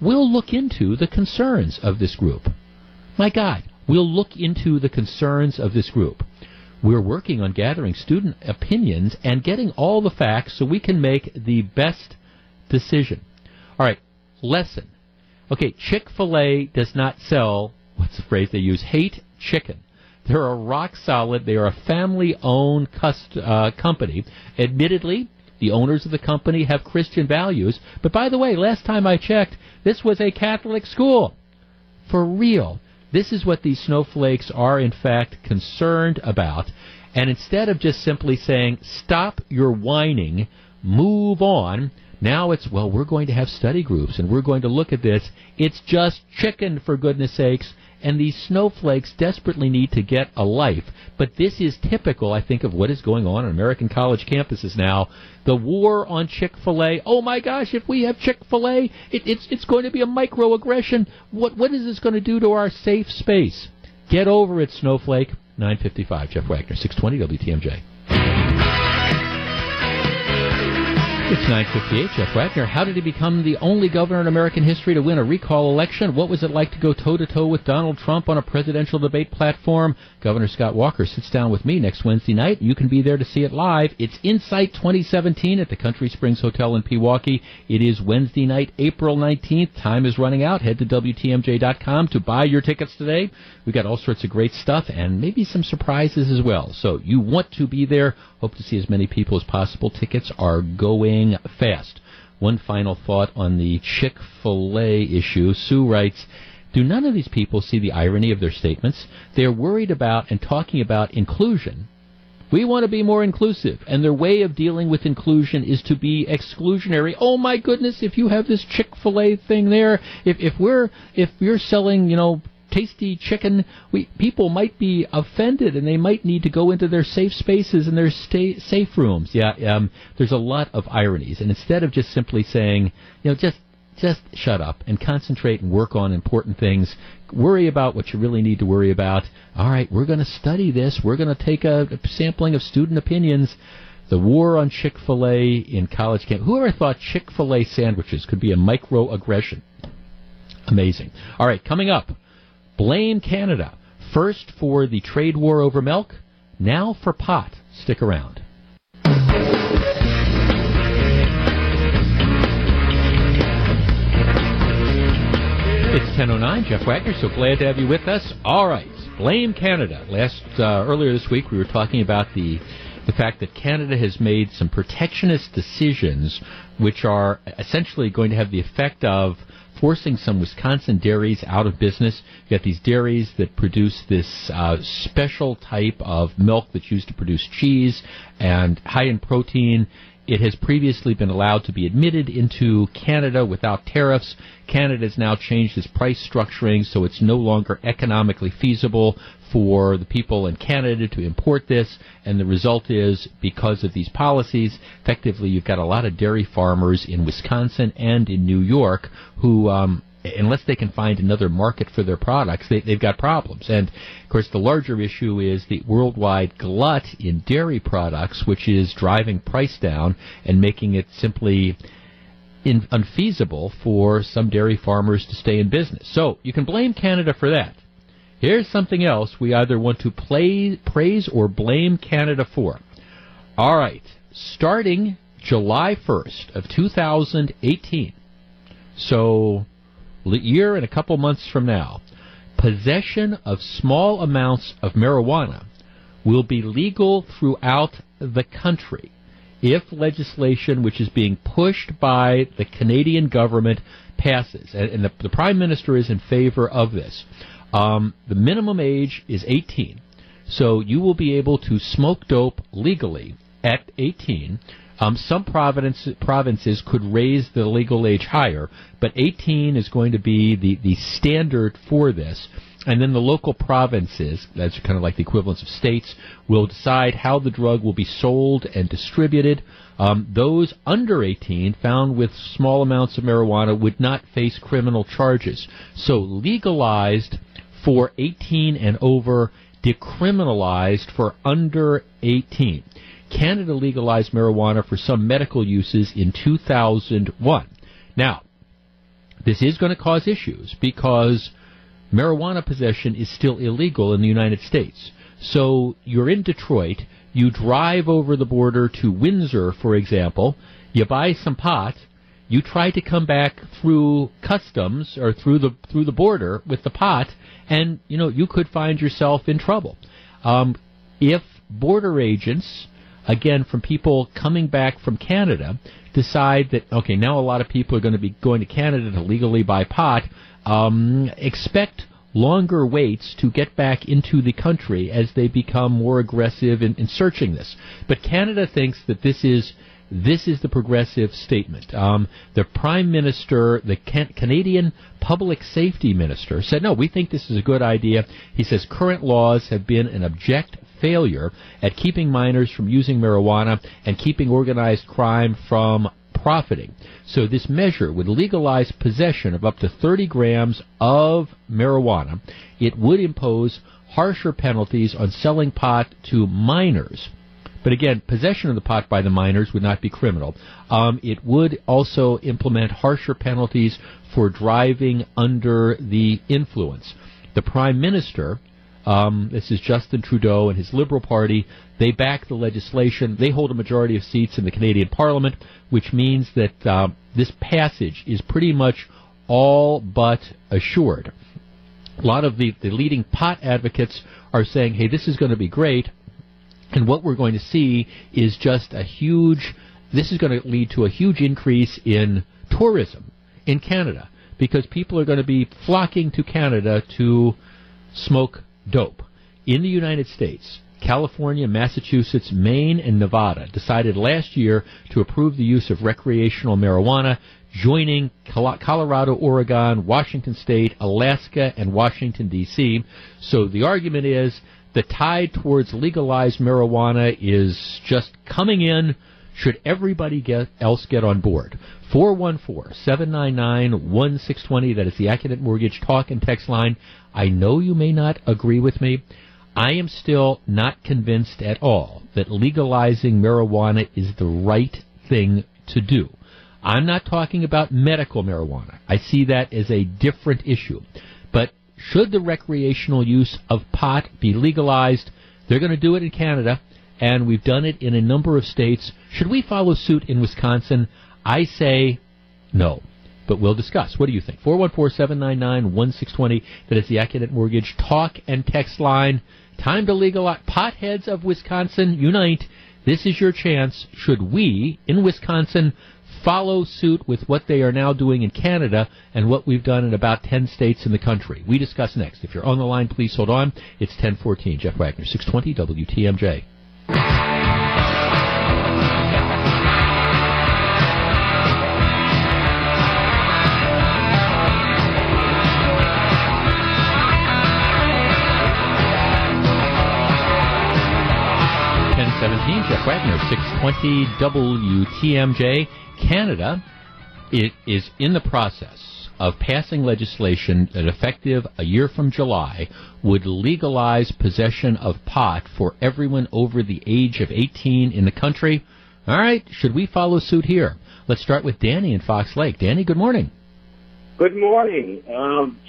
we'll look into the concerns of this group. My God, we'll look into the concerns of this group. We're working on gathering student opinions and getting all the facts so we can make the best decision. All right, lesson. Okay, Chick-fil-A does not sell, what's the phrase they use, hate chicken. They're a rock solid, they are a family-owned company. Admittedly, the owners of the company have Christian values. But by the way, last time I checked, this was a Catholic school. For real. This is what these snowflakes are, in fact, concerned about. And instead of just simply saying, stop your whining, move on, now it's, well, we're going to have study groups and we're going to look at this. It's just chicken, for goodness sakes. And these snowflakes desperately need to get a life. But this is typical, I think, of what is going on American college campuses now. The war on Chick-fil-A. Oh, my gosh, if we have Chick-fil-A, it's going to be a microaggression. What is this going to do to our safe space? Get over it, Snowflake. 9:55, Jeff Wagner, 620 WTMJ. It's 9:58, Jeff Wagner. How did he become the only governor in American history to win a recall election? What was it like to go toe-to-toe with Donald Trump on a presidential debate platform? Governor Scott Walker sits down with me next Wednesday night. You can be there to see it live. It's Insight 2017 at the Country Springs Hotel in Pewaukee. It is Wednesday night, April 19th. Time is running out. Head to WTMJ.com to buy your tickets today. We've got all sorts of great stuff and maybe some surprises as well. So you want to be there. Hope to see as many people as possible. Tickets are going fast. One final thought on the Chick-fil-A issue. Sue writes, do none of these people see the irony of their statements? They're worried about and talking about inclusion. We want to be more inclusive, and their way of dealing with inclusion is to be exclusionary. Oh my goodness, if you have this Chick-fil-A thing there, if you're selling, you know, tasty chicken, people might be offended, and they might need to go into their safe spaces and their safe rooms. Yeah, there's a lot of ironies, and instead of just simply saying, you know, just shut up and concentrate and work on important things, worry about what you really need to worry about. All right, we're going to study this. We're going to take a sampling of student opinions. The war on Chick-fil-A in college camp. Whoever thought Chick-fil-A sandwiches could be a microaggression? Amazing. All right, coming up. Blame Canada, first for the trade war over milk, now for pot. Stick around. It's 10:09, Jeff Wagner, so glad to have you with us. All right, blame Canada. Earlier this week we were talking about the fact that Canada has made some protectionist decisions which are essentially going to have the effect of forcing some Wisconsin dairies out of business. You've got these dairies that produce this special type of milk that's used to produce cheese and high in protein. It has previously been allowed to be admitted into Canada without tariffs. Canada has now changed its price structuring, so it's no longer economically feasible for the people in Canada to import this. And the result is, because of these policies, effectively you've got a lot of dairy farmers in Wisconsin and in New York who, unless they can find another market for their products, they've got problems. And, of course, the larger issue is the worldwide glut in dairy products, which is driving price down and making it simply unfeasible for some dairy farmers to stay in business. So you can blame Canada for that. Here's something else we either want to praise or blame Canada for. All right, starting July 1st of 2018, so year and a couple months from now, possession of small amounts of marijuana will be legal throughout the country if legislation which is being pushed by the Canadian government passes. And the Prime Minister is in favor of this. The minimum age is 18, so you will be able to smoke dope legally at 18. Some provinces could raise the legal age higher, but 18 is going to be the standard for this. And then the local provinces, that's kind of like the equivalents of states, will decide how the drug will be sold and distributed. Those under 18 found with small amounts of marijuana would not face criminal charges. So legalized for 18 and over, decriminalized for under 18. Canada legalized marijuana for some medical uses in 2001. Now, this is going to cause issues because marijuana possession is still illegal in the United States. So you're in Detroit, you drive over the border to Windsor, for example, you buy some pot, you try to come back through customs or through the border with the pot, and you know you could find yourself in trouble. If border agents, again, from people coming back from Canada, decide that, okay, now a lot of people are going to be going to Canada to legally buy pot, expect longer waits to get back into the country as they become more aggressive in searching this. But Canada thinks that this is the progressive statement. The Prime Minister, the Canadian Public Safety Minister, said, no, we think this is a good idea. He says current laws have been an abject failure at keeping minors from using marijuana and keeping organized crime from profiting. So this measure would legalize possession of up to 30 grams of marijuana. It would impose harsher penalties on selling pot to minors. But again, possession of the pot by the minors would not be criminal. It would also implement harsher penalties for driving under the influence. The Prime Minister, this is Justin Trudeau and his Liberal Party, they back the legislation. They hold a majority of seats in the Canadian Parliament, which means that this passage is pretty much all but assured. A lot of the leading pot advocates are saying, hey, this is going to be great. And what we're going to see is just a huge, this is going to lead to a huge increase in tourism in Canada, because people are going to be flocking to Canada to smoke dope. In the United States, California, Massachusetts, Maine, and Nevada decided last year to approve the use of recreational marijuana, joining Colorado, Oregon, Washington State, Alaska, and Washington, D.C. So the argument is, the tide towards legalized marijuana is just coming in. Should everybody else get on board? 414-799-1620. That is the Accident Mortgage talk and text line. I know you may not agree with me. I am still not convinced at all that legalizing marijuana is the right thing to do. I'm not talking about medical marijuana. I see that as a different issue. But should the recreational use of pot be legalized? They're going to do it in Canada, and we've done it in a number of states. Should we follow suit in Wisconsin? I say no, but we'll discuss. What do you think? 414-799-1620. That is the Accident Mortgage talk and text line. Time to legalize. Potheads of Wisconsin, unite. This is your chance. Should we, in Wisconsin, follow suit with what they are now doing in Canada and what we've done in about 10 states in the country? We discuss next. If you're on the line, please hold on. It's 10:14. Jeff Wagner, 620 WTMJ. Jeff Wagner, 620 WTMJ. Canada, it is in the process of passing legislation that, effective a year from July, would legalize possession of pot for everyone over the age of 18 in the country. All right, should we follow suit here? Let's start with Danny in Fox Lake. Danny, good morning. Good morning.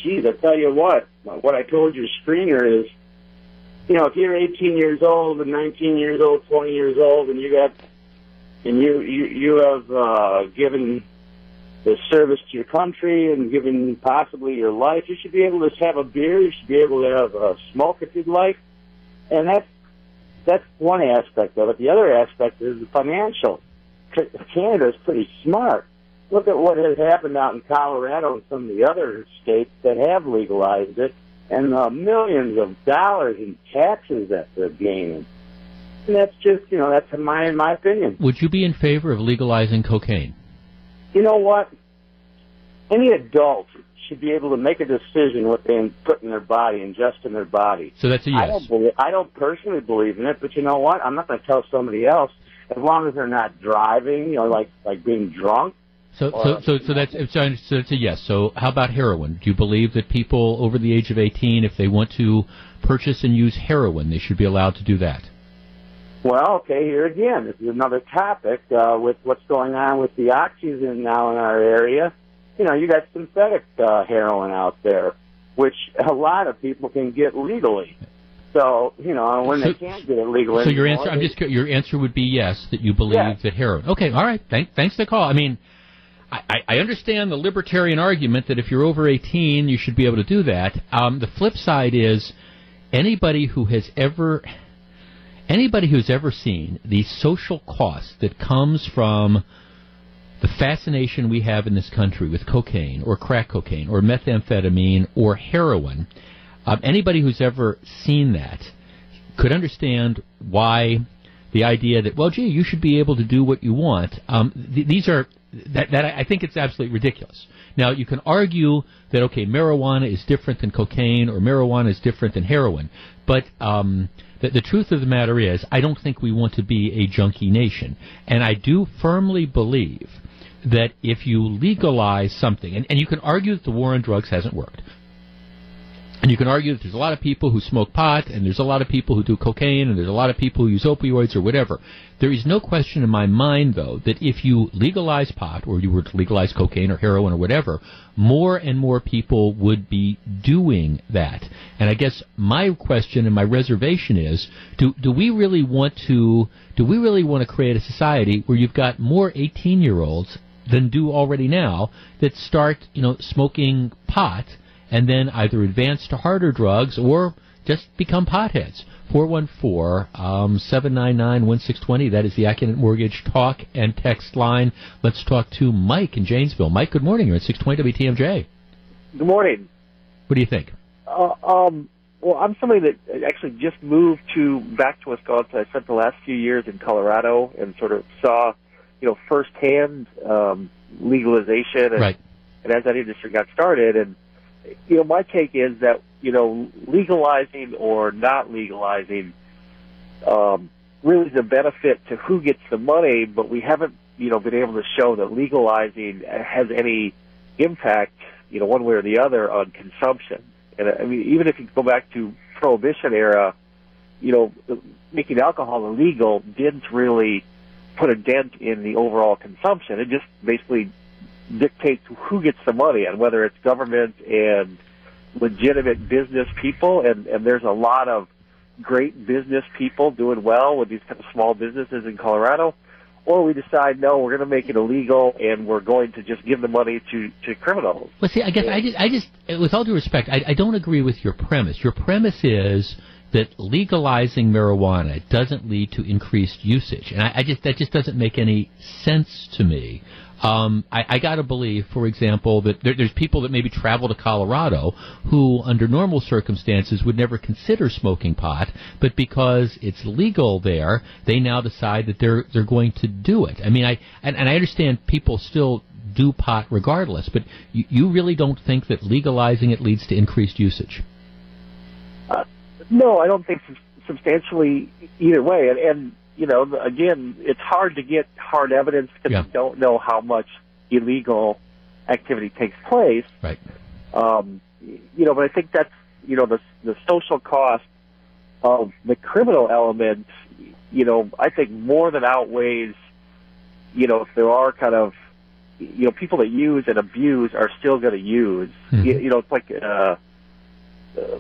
Geez, I tell you what I told your screener is, you know, if you're 18 years old and 19 years old, 20 years old, and you have given the service to your country and given possibly your life, you should be able to have a beer. You should be able to have a smoke if you'd like, and that's one aspect of it. The other aspect is the financial. Canada is pretty smart. Look at what has happened out in Colorado and some of the other states that have legalized it, and the millions of dollars in taxes that they're gaining. And that's just, you know, that's in my opinion. Would you be in favor of legalizing cocaine? You know what? Any adult should be able to make a decision what they put in their body, ingest in their body. So that's a yes. I don't personally believe in it, but you know what? I'm not going to tell somebody else, as long as they're not driving, you know, like being drunk. So that's a yes. So how about heroin? Do you believe that people over the age of 18, if they want to purchase and use heroin, they should be allowed to do that? Well, okay, here again, this is another topic with what's going on with the oxys now in our area. You know, you got synthetic heroin out there, which a lot of people can get legally. So, you know, when they can't get it legally. So your answer, your answer would be yes, that you believe that heroin. Okay, all right. Thanks for the call. I mean, I understand the libertarian argument that if you're over 18, you should be able to do that. The flip side is anybody who's ever seen the social cost that comes from the fascination we have in this country with cocaine or crack cocaine or methamphetamine or heroin, anybody who's ever seen that could understand why the idea that, well, gee, you should be able to do what you want. I think it's absolutely ridiculous. Now, you can argue that, okay, marijuana is different than cocaine or marijuana is different than heroin, but the truth of the matter is I don't think we want to be a junkie nation. And I do firmly believe that if you legalize something, and you can argue that the war on drugs hasn't worked. And you can argue that there's a lot of people who smoke pot, and there's a lot of people who do cocaine, and there's a lot of people who use opioids or whatever. There is no question in my mind, though, that if you legalize pot, or you were to legalize cocaine or heroin or whatever, more and more people would be doing that. And I guess my question and my reservation is, do we really want to create a society where you've got more 18-year-olds than do already now that start, you know, smoking pot, and then either advance to harder drugs or just become potheads? 414-799-1620. That is the Accident Mortgage talk and text line. Let's talk to Mike in Janesville. Mike, good morning. You're at 620 WTMJ. Good morning. What do you think? Well, I'm somebody that actually just moved back to Wisconsin. I spent the last few years in Colorado and sort of saw, you know, firsthand legalization. And, right. And as that industry got started, and you know, my take is that, you know, legalizing or not legalizing really is a benefit to who gets the money, but we haven't, you know, been able to show that legalizing has any impact, you know, one way or the other on consumption. And, I mean, even if you go back to Prohibition era, you know, making alcohol illegal didn't really put a dent in the overall consumption. It just basically dictates who gets the money, and whether it's government and legitimate business people, and there's a lot of great business people doing well with these kind of small businesses in Colorado, or we decide, no, we're going to make it illegal, and we're going to just give the money to criminals. Well, see, I guess I just with all due respect, I don't agree with your premise. Your premise is that legalizing marijuana doesn't lead to increased usage, and that just doesn't make any sense to me. I got to believe, for example, that there's people that maybe travel to Colorado who, under normal circumstances, would never consider smoking pot, but because it's legal there, they now decide that they're going to do it. I mean, I understand people still do pot regardless, but you really don't think that legalizing it leads to increased usage? No, I don't think substantially either way, and you know, again, it's hard to get hard evidence because you don't know how much illegal activity takes place. Right. You know, but I think that's, you know, the social cost of the criminal element, you know, I think more than outweighs, you know, if there are kind of, you know, people that use and abuse are still going to use. Mm-hmm. You know, it's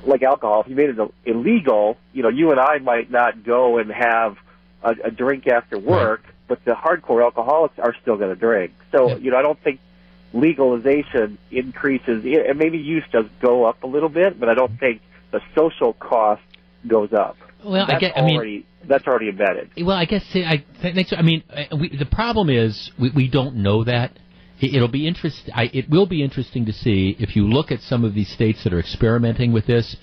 like alcohol. If you made it illegal, you know, you and I might not go and have a drink after work, right, but the hardcore alcoholics are still going to drink. So, yep, you know, I don't think legalization increases, and maybe use does go up a little bit, but I don't think the social cost goes up. Well, that's already embedded. Well, I guess the problem is we don't know that. It will be interesting to see if you look at some of these states that are experimenting with this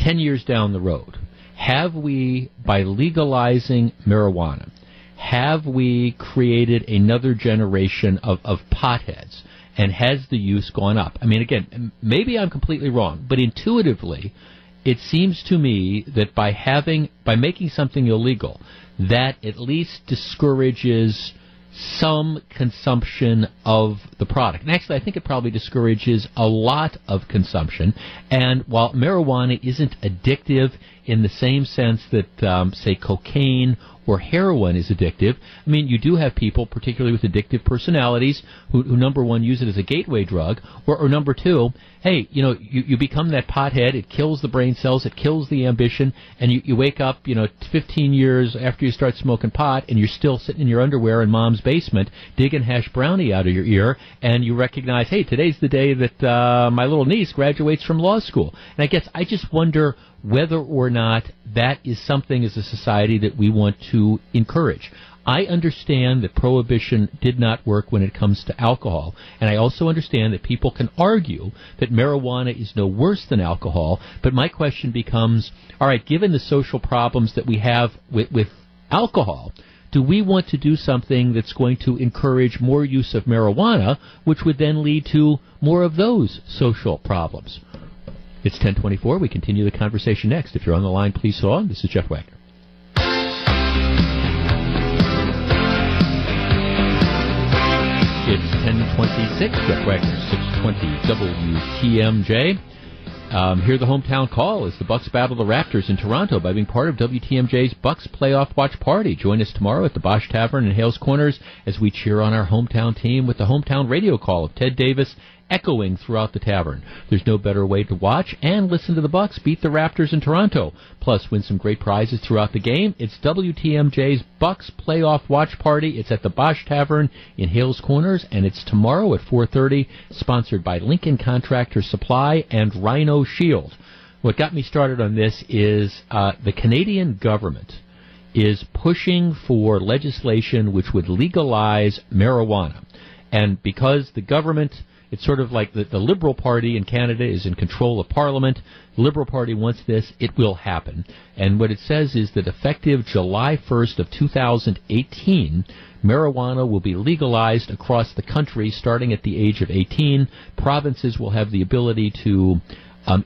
10 years down the road. Have we, by legalizing marijuana, have we created another generation of potheads? And has the use gone up? I mean, again, maybe I'm completely wrong, but intuitively, it seems to me that by making something illegal, that at least discourages some consumption of the product. And actually, I think it probably discourages a lot of consumption. And while marijuana isn't addictive in the same sense that, say, cocaine or heroin is addictive, I mean, you do have people, particularly with addictive personalities, who number one, use it as a gateway drug, or number two, hey, you know, you become that pothead, it kills the brain cells, it kills the ambition, and you wake up, you know, 15 years after you start smoking pot, and you're still sitting in your underwear in mom's basement, digging hash brownie out of your ear, and you recognize, hey, today's the day that my little niece graduates from law school. And I guess I just wonder whether or not that is something as a society that we want to encourage. I understand that prohibition did not work when it comes to alcohol, and I also understand that people can argue that marijuana is no worse than alcohol, but my question becomes, all right, given the social problems that we have with alcohol, do we want to do something that's going to encourage more use of marijuana, which would then lead to more of those social problems? It's 10:24. We continue the conversation next. If you're on the line, please hold on. This is Jeff Wagner. It's 10:26. Jeff Wagner, 620 WTMJ. Hear the hometown call as the Bucks battle the Raptors in Toronto by being part of WTMJ's Bucks Playoff Watch Party. Join us tomorrow at the Bosch Tavern in Hales Corners as we cheer on our hometown team with the hometown radio call of Ted Davis echoing throughout the tavern. There's no better way to watch and listen to the Bucks beat the Raptors in Toronto. Plus, win some great prizes throughout the game. It's WTMJ's Bucks Playoff Watch Party. It's at the Bosch Tavern in Hales Corners, and it's tomorrow at 4:30, sponsored by Lincoln Contractor Supply and Rhino Shield. What got me started on this is the Canadian government is pushing for legislation which would legalize marijuana. And because the government... It's sort of like the Liberal Party in Canada is in control of Parliament. The Liberal Party wants this. It will happen. And what it says is that effective July 1st of 2018, marijuana will be legalized across the country starting at the age of 18. Provinces will have the ability to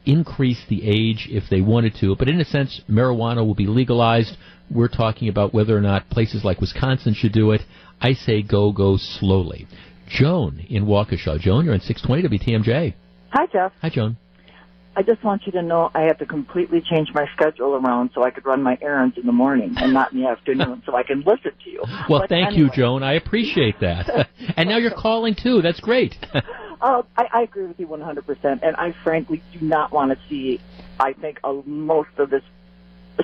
increase the age if they wanted to. But in a sense, marijuana will be legalized. We're talking about whether or not places like Wisconsin should do it. I say go slowly. Joan in Waukesha. Joan, you're on 620 WTMJ. Hi, Jeff. Hi, Joan. I just want you to know I have to completely change my schedule around so I could run my errands in the morning and not in the afternoon so I can listen to you. Well, but thank you, Joan. I appreciate that. And now you're calling, too. That's great. I agree with you 100%. And I frankly do not want to see, I think, most of this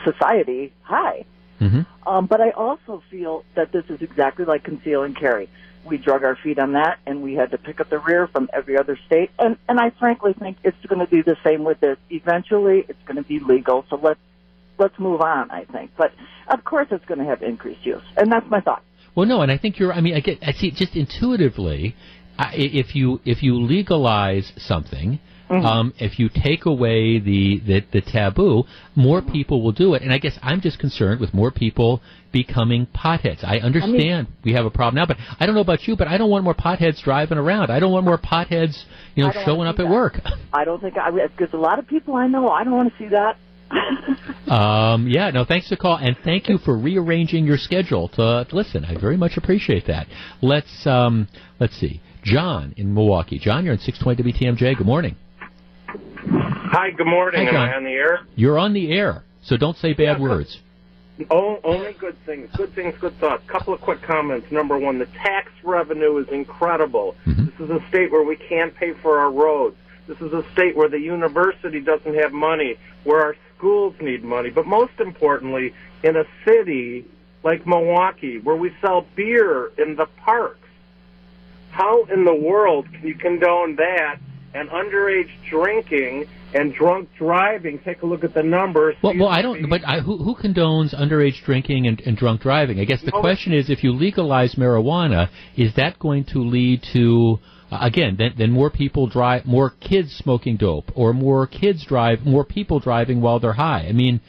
society high. Mm-hmm. But I also feel that this is exactly like conceal and carry. We drug our feet on that, and we had to pick up the rear from every other state. And I frankly think it's going to be the same with this. Eventually, it's going to be legal, so let's move on, I think. But, of course, it's going to have increased use, and that's my thought. Well, no, and I think you're – I mean, I see just intuitively, if you legalize something – Mm-hmm. If you take away the taboo, more people will do it. And I guess I'm just concerned with more people becoming potheads. I understand we have a problem now, but I don't know about you, but I don't want more potheads driving around. I don't want more potheads, showing up at work. I don't think because a lot of people I know, I don't want to see that. Thanks for the call, and thank you for rearranging your schedule to listen. I very much appreciate that. Let's see. John in Milwaukee. John, you're on 620 WTMJ. Good morning. Hi, good morning. Hi, John. Am I on the air? You're on the air, so don't say bad words. Oh, only good things. Good things, good thoughts. Couple of quick comments. Number one, the tax revenue is incredible. Mm-hmm. This is a state where we can't pay for our roads. This is a state where the university doesn't have money, where our schools need money. But most importantly, in a city like Milwaukee, where we sell beer in the parks, how in the world can you condone that? And underage drinking and drunk driving. Take a look at the numbers. Well I don't. But who condones underage drinking and drunk driving? I guess the question is, if you legalize marijuana, is that going to lead to then more people drive, more kids smoking dope, or more kids drive, more people driving while they're high? I mean,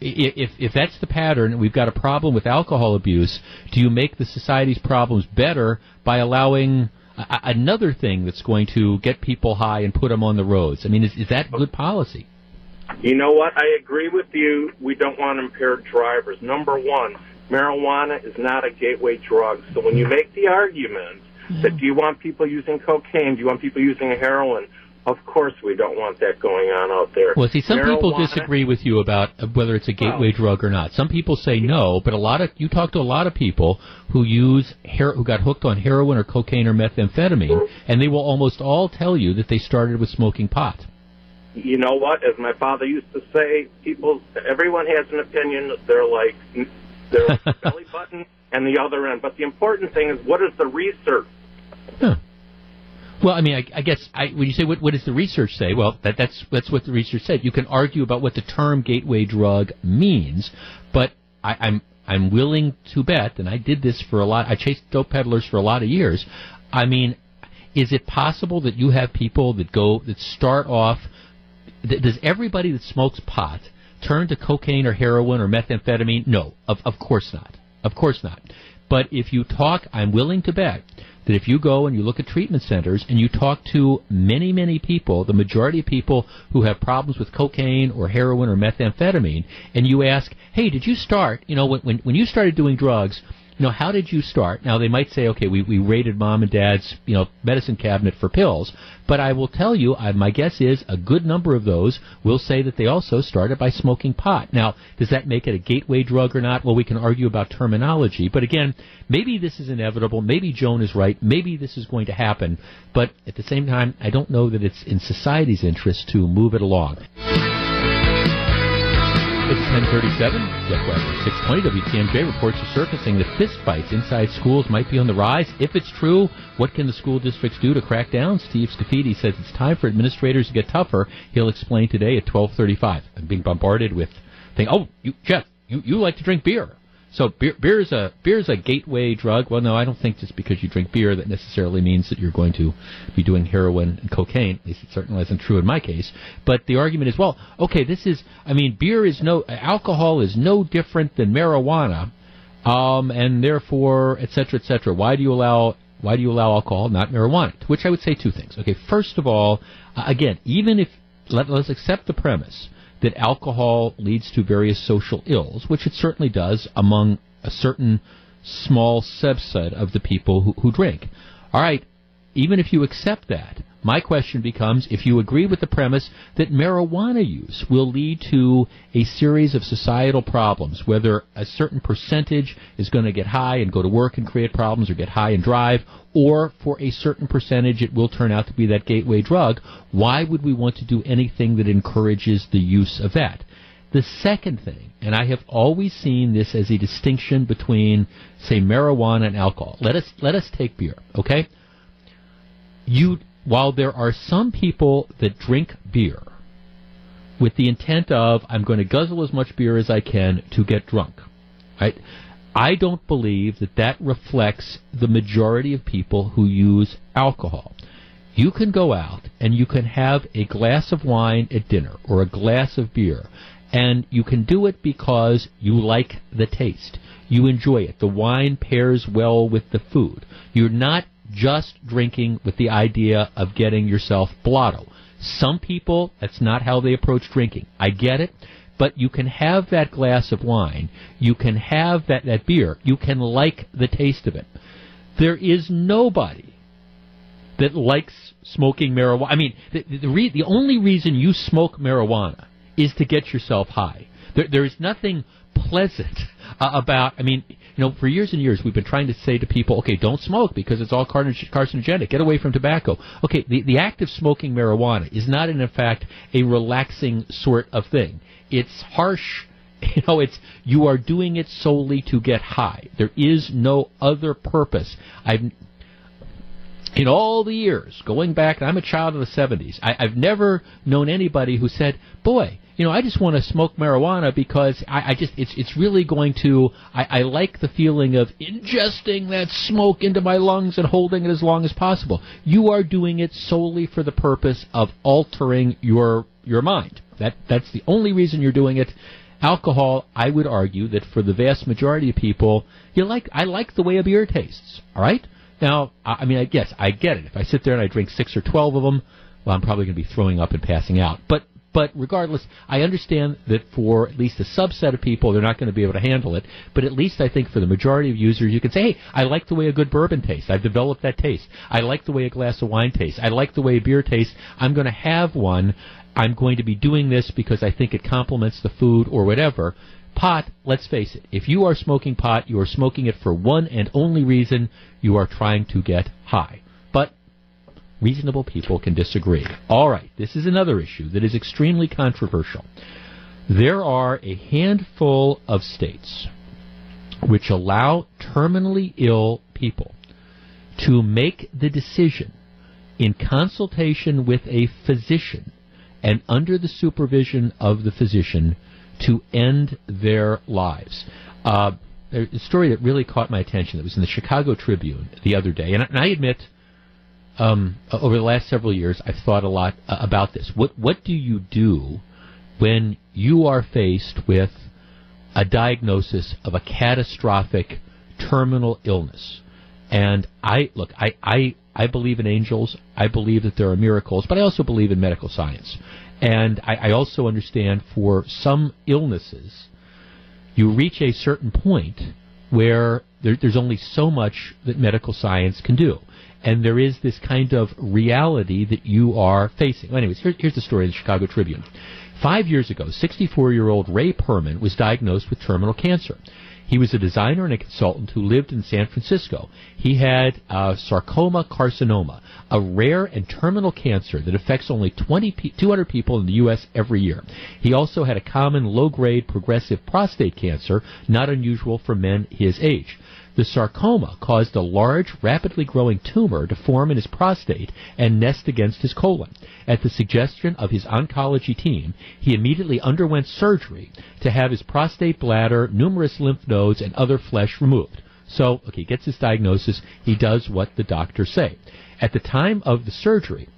if that's the pattern, we've got a problem with alcohol abuse. Do you make the society's problems better by allowing another thing that's going to get people high and put them on the roads? I mean, is that good policy? You know what? I agree with you. We don't want impaired drivers. Number one, marijuana is not a gateway drug. So when you make the argument that do you want people using cocaine, do you want people using heroin, of course we don't want that going on out there. Well, see, some people disagree with you about whether it's a gateway drug or not. Some people say no, but you talk to a lot of people who who got hooked on heroin or cocaine or methamphetamine, and they will almost all tell you that they started with smoking pot. You know what? As my father used to say, everyone has an opinion. They're like their belly button and the other end. But the important thing is, what is the research? Huh. Well, I mean, I guess when you say what does the research say, well, that's what the research said. You can argue about what the term gateway drug means, but I'm willing to bet, and I did this for a lot. I chased dope peddlers for a lot of years. I mean, is it possible that you have people that start off? Does everybody that smokes pot turn to cocaine or heroin or methamphetamine? No, of course not. Of course not. But if you talk, I'm willing to bet that if you go and you look at treatment centers and you talk to many, many people, the majority of people who have problems with cocaine or heroin or methamphetamine, and you ask, hey, did you start, when you started doing drugs, You know, how did you start? Now, they might say, okay, we raided mom and dad's, you know, medicine cabinet for pills. But I will tell you, my guess is a good number of those will say that they also started by smoking pot. Now, does that make it a gateway drug or not? Well, we can argue about terminology. But again, maybe this is inevitable. Maybe Joan is right. Maybe this is going to happen. But at the same time, I don't know that it's in society's interest to move it along. It's 10:37, Jeff Wagner, 620 WTMJ. Reports are surfacing that fistfights inside schools might be on the rise. If it's true, what can the school districts do to crack down? Steve Scafidi says it's time for administrators to get tougher. He'll explain today at 12:35. I'm being bombarded with things. Oh, Jeff, you like to drink beer. So beer is a gateway drug. Well, no, I don't think just because you drink beer that necessarily means that you're going to be doing heroin and cocaine. At least it certainly isn't true in my case. But the argument is, well, okay, this is, I mean, alcohol is no different than marijuana, and therefore, et cetera, et cetera. Why do you allow alcohol, not marijuana? To which I would say two things. Okay, first of all, again, even if, let's accept the premise that alcohol leads to various social ills, which it certainly does among a certain small subset of the people who drink. All right, even if you accept that, my question becomes, if you agree with the premise that marijuana use will lead to a series of societal problems, whether a certain percentage is going to get high and go to work and create problems or get high and drive, or for a certain percentage it will turn out to be that gateway drug, why would we want to do anything that encourages the use of that? The second thing, and I have always seen this as a distinction between, say, marijuana and alcohol. Let us take beer, okay? While there are some people that drink beer with the intent of, I'm going to guzzle as much beer as I can to get drunk, right? I don't believe that that reflects the majority of people who use alcohol. You can go out and you can have a glass of wine at dinner or a glass of beer, and you can do it because you like the taste. You enjoy it. The wine pairs well with the food. You're not just drinking with the idea of getting yourself blotto. Some people, that's not how they approach drinking. I get it, but you can have that glass of wine. You can have that beer. You can like the taste of it. There is nobody that likes smoking marijuana. I mean, the only reason you smoke marijuana is to get yourself high. There is nothing pleasant about, I mean, you know, for years and years we've been trying to say to people, okay, don't smoke because it's all carcinogenic. Get away from tobacco. Okay, the act of smoking marijuana is not, in fact, a relaxing sort of thing. It's harsh. You know, you are doing it solely to get high. There is no other purpose. In all the years, going back, I'm a child of the 70s, I've never known anybody who said, boy, you know, I just want to smoke marijuana because it's really going to, I like the feeling of ingesting that smoke into my lungs and holding it as long as possible. You are doing it solely for the purpose of altering your mind. That's the only reason you're doing it. Alcohol, I would argue that for the vast majority of people, I like the way a beer tastes, all right? Now, I mean, I guess I get it. If I sit there and I drink 6 or 12 of them, well, I'm probably going to be throwing up and passing out. But regardless, I understand that for at least a subset of people, they're not going to be able to handle it. But at least I think for the majority of users, you can say, hey, I like the way a good bourbon tastes. I've developed that taste. I like the way a glass of wine tastes. I like the way a beer tastes. I'm going to have one. I'm going to be doing this because I think it complements the food or whatever. Pot, let's face it, if you are smoking pot, you are smoking it for one and only reason: you are trying to get high. Reasonable people can disagree. All right, this is another issue that is extremely controversial. There are a handful of states which allow terminally ill people to make the decision in consultation with a physician and under the supervision of the physician to end their lives. There's a story that really caught my attention that was in the Chicago Tribune the other day, and I admit, over the last several years, I've thought a lot about this. What do you do when you are faced with a diagnosis of a catastrophic terminal illness? And I believe in angels. I believe that there are miracles, but I also believe in medical science. And I also understand for some illnesses, you reach a certain point where There's only so much that medical science can do. And there is this kind of reality that you are facing. Well, anyways, here's the story in the Chicago Tribune. 5 years ago, 64-year-old Ray Perman was diagnosed with terminal cancer. He was a designer and a consultant who lived in San Francisco. He had sarcoma carcinoma, a rare and terminal cancer that affects only 200 people in the U.S. every year. He also had a common low-grade progressive prostate cancer, not unusual for men his age. The sarcoma caused a large, rapidly growing tumor to form in his prostate and nest against his colon. At the suggestion of his oncology team, he immediately underwent surgery to have his prostate, bladder, numerous lymph nodes, and other flesh removed. So, okay, he gets his diagnosis. He does what the doctors say. At the time of the surgery,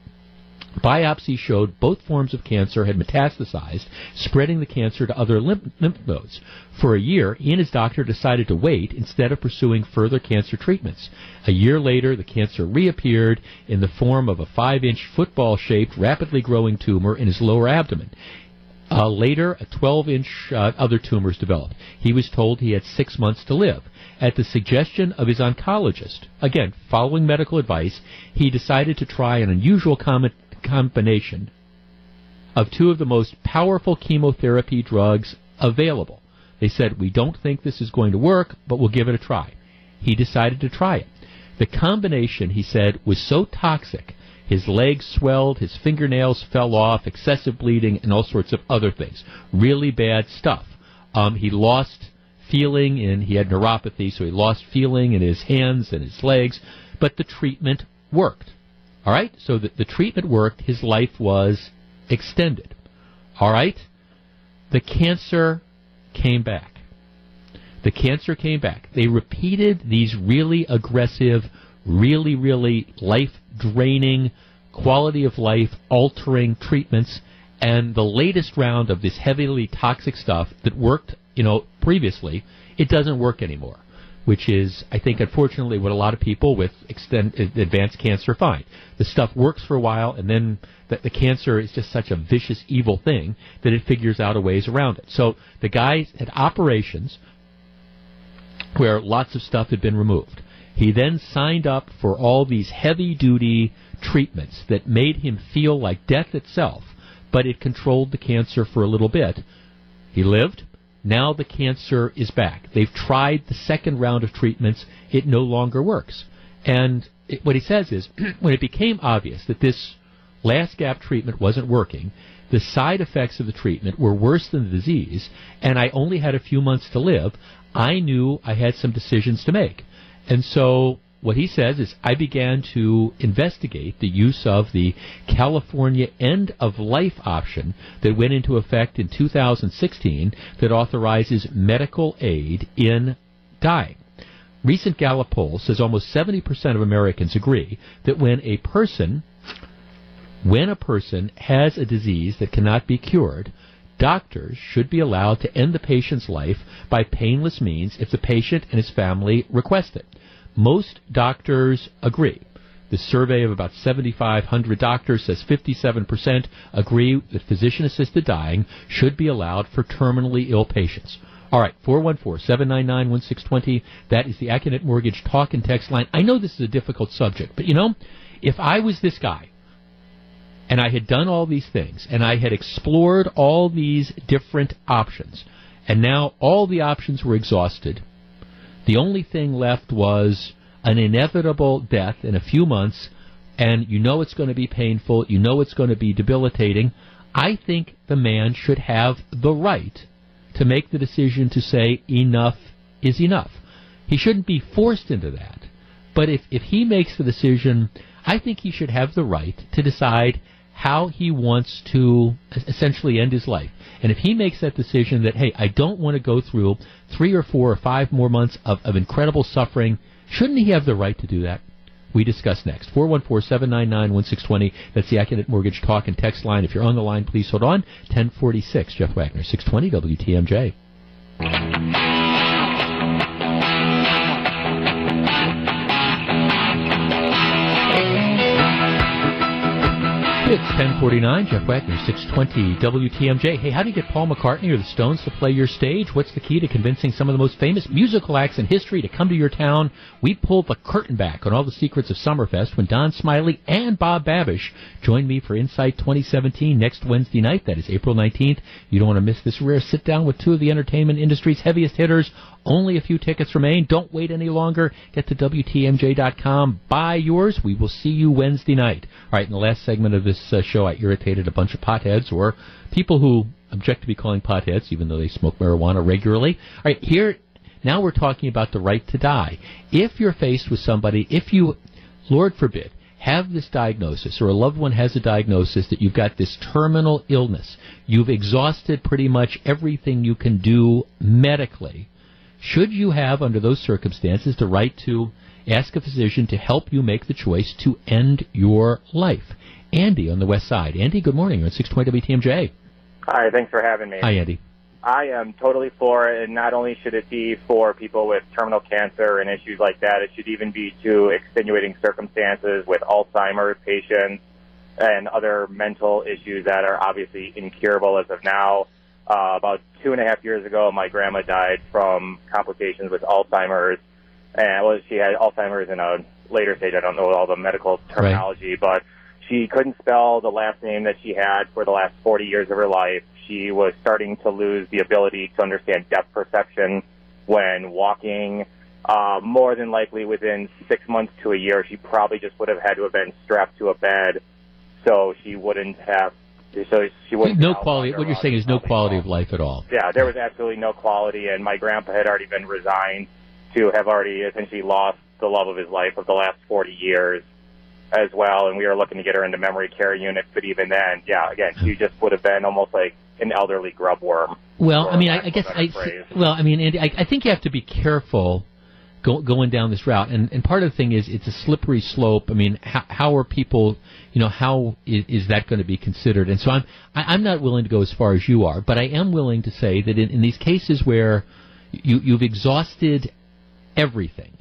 biopsy showed both forms of cancer had metastasized, spreading the cancer to other lymph nodes. For a year, he and his doctor decided to wait instead of pursuing further cancer treatments. A year later, the cancer reappeared in the form of a 5-inch football-shaped, rapidly growing tumor in his lower abdomen. Later, a 12-inch other tumors developed. He was told he had 6 months to live. At the suggestion of his oncologist, again, following medical advice, he decided to try an unusual combination of two of the most powerful chemotherapy drugs available. They said, we don't think this is going to work, but we'll give it a try. He decided to try it. The combination, he said, was so toxic, his legs swelled, his fingernails fell off, excessive bleeding, and all sorts of other things. Really bad stuff. He lost feeling, and he had neuropathy, so he lost feeling in his hands and his legs, but the treatment worked. All right, so the treatment worked. His life was extended. All right, the cancer came back. The cancer came back. They repeated these really aggressive, really, really life-draining, quality of life-altering treatments, and the latest round of this heavily toxic stuff that worked, you know, previously, it doesn't work anymore. Which is, I think, unfortunately, what a lot of people with advanced cancer find. The stuff works for a while, and then the cancer is just such a vicious, evil thing that it figures out a ways around it. So the guy had operations where lots of stuff had been removed. He then signed up for all these heavy-duty treatments that made him feel like death itself, but it controlled the cancer for a little bit. He lived. Now the cancer is back. They've tried the second round of treatments. It no longer works. And what he says is, when it became obvious that this last gap treatment wasn't working, the side effects of the treatment were worse than the disease, and I only had a few months to live, I knew I had some decisions to make. And so what he says is, I began to investigate the use of the California end-of-life option that went into effect in 2016 that authorizes medical aid in dying. Recent Gallup poll says almost 70% of Americans agree that when a person has a disease that cannot be cured, doctors should be allowed to end the patient's life by painless means if the patient and his family request it. Most doctors agree. The survey of about 7,500 doctors says 57% agree that physician-assisted dying should be allowed for terminally ill patients. All right, 414-799-1620. That is the Acunet Mortgage talk and text line. I know this is a difficult subject, but, you know, if I was this guy and I had done all these things and I had explored all these different options and now all the options were exhausted, the only thing left was an inevitable death in a few months, and you know it's going to be painful, you know it's going to be debilitating. I think the man should have the right to make the decision to say enough is enough. He shouldn't be forced into that, but if he makes the decision, I think he should have the right to decide how he wants to essentially end his life. And if he makes that decision that, hey, I don't want to go through 3 or 4 or 5 more months of incredible suffering, shouldn't he have the right to do that? We discuss next. 414-799-1620. That's the Acunet Mortgage talk and text line. If you're on the line, please hold on. 1046, Jeff Wagner, 620 WTMJ. It's 10 749, Jeff Wagner, 620 WTMJ. Hey, how do you get Paul McCartney or the Stones to play your stage? What's the key to convincing some of the most famous musical acts in history to come to your town? We pulled the curtain back on all the secrets of Summerfest when Don Smiley and Bob Babish join me for Insight 2017 next Wednesday night. That is April 19th. You don't want to miss this rare sit-down with two of the entertainment industry's heaviest hitters. Only a few tickets remain. Don't wait any longer. Get to WTMJ.com. Buy yours. We will see you Wednesday night. All right, in the last segment of this show, I irritated a bunch of potheads, or people who object to be calling potheads, even though they smoke marijuana regularly. All right, here, now we're talking about the right to die. If you're faced with somebody, if you, Lord forbid, have this diagnosis, or a loved one has a diagnosis that you've got this terminal illness, you've exhausted pretty much everything you can do medically, should you have, under those circumstances, the right to ask a physician to help you make the choice to end your life? Andy on the West Side. Andy, good morning. You're at 620 WTMJ. Hi, thanks for having me. Hi, Andy. I am totally for it, and not only should it be for people with terminal cancer and issues like that, it should even be to extenuating circumstances with Alzheimer's patients and other mental issues that are obviously incurable as of now. About 2.5 years ago, my grandma died from complications with Alzheimer's. And well, she had Alzheimer's in a later stage. I don't know all the medical terminology, right. But she couldn't spell the last name that she had for the last 40 years of her life. She was starting to lose the ability to understand depth perception when walking. More than likely within 6 months to a year, she probably just would have had to have been strapped to a bed so she wouldn't have. So she wouldn't. No quality. What you're saying is no quality of life at all. Yeah, there was absolutely no quality, and my grandpa had already been resigned to have already essentially lost the love of his life of the last 40 years as well, and we were looking to get her into memory care unit, but even then, yeah, again, she just would have been almost like an elderly grub worm. Well, I mean, I guess Andy, I think you have to be careful going down this route, and part of the thing is it's a slippery slope. I mean, how are people, you know, how is that going to be considered? And so I'm not willing to go as far as you are, but I am willing to say that in these cases where you've exhausted everything,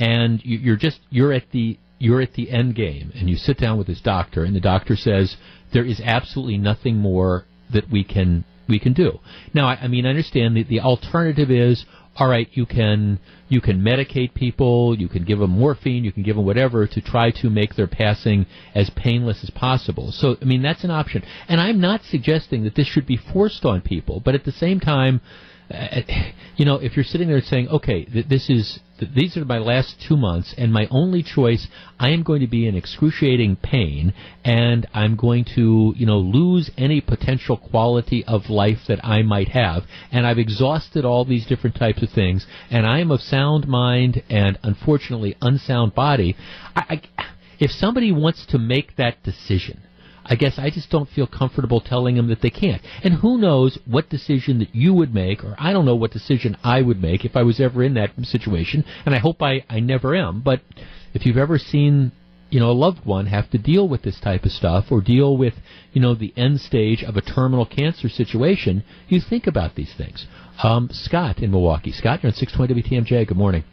and you're at the end game, and you sit down with this doctor, and the doctor says there is absolutely nothing more that we can do. Now, I mean, I understand that the alternative is, all right, you can medicate people, you can give them morphine, you can give them whatever to try to make their passing as painless as possible. So, I mean, that's an option, and I'm not suggesting that this should be forced on people, but at the same time, you know, if you're sitting there saying, okay, these are my last 2 months, and my only choice, I am going to be in excruciating pain, and I'm going to, you know, lose any potential quality of life that I might have, and I've exhausted all these different types of things, and I am of sound mind and, unfortunately, unsound body. If somebody wants to make that decision, I guess I just don't feel comfortable telling them that they can't. And who knows what decision that you would make, or I don't know what decision I would make if I was ever in that situation, and I hope I never am. But if you've ever seen, you know, a loved one have to deal with this type of stuff, or deal with, you know, the end stage of a terminal cancer situation, you think about these things. Scott in Milwaukee. Scott, you're on 620 WTMJ. Good morning.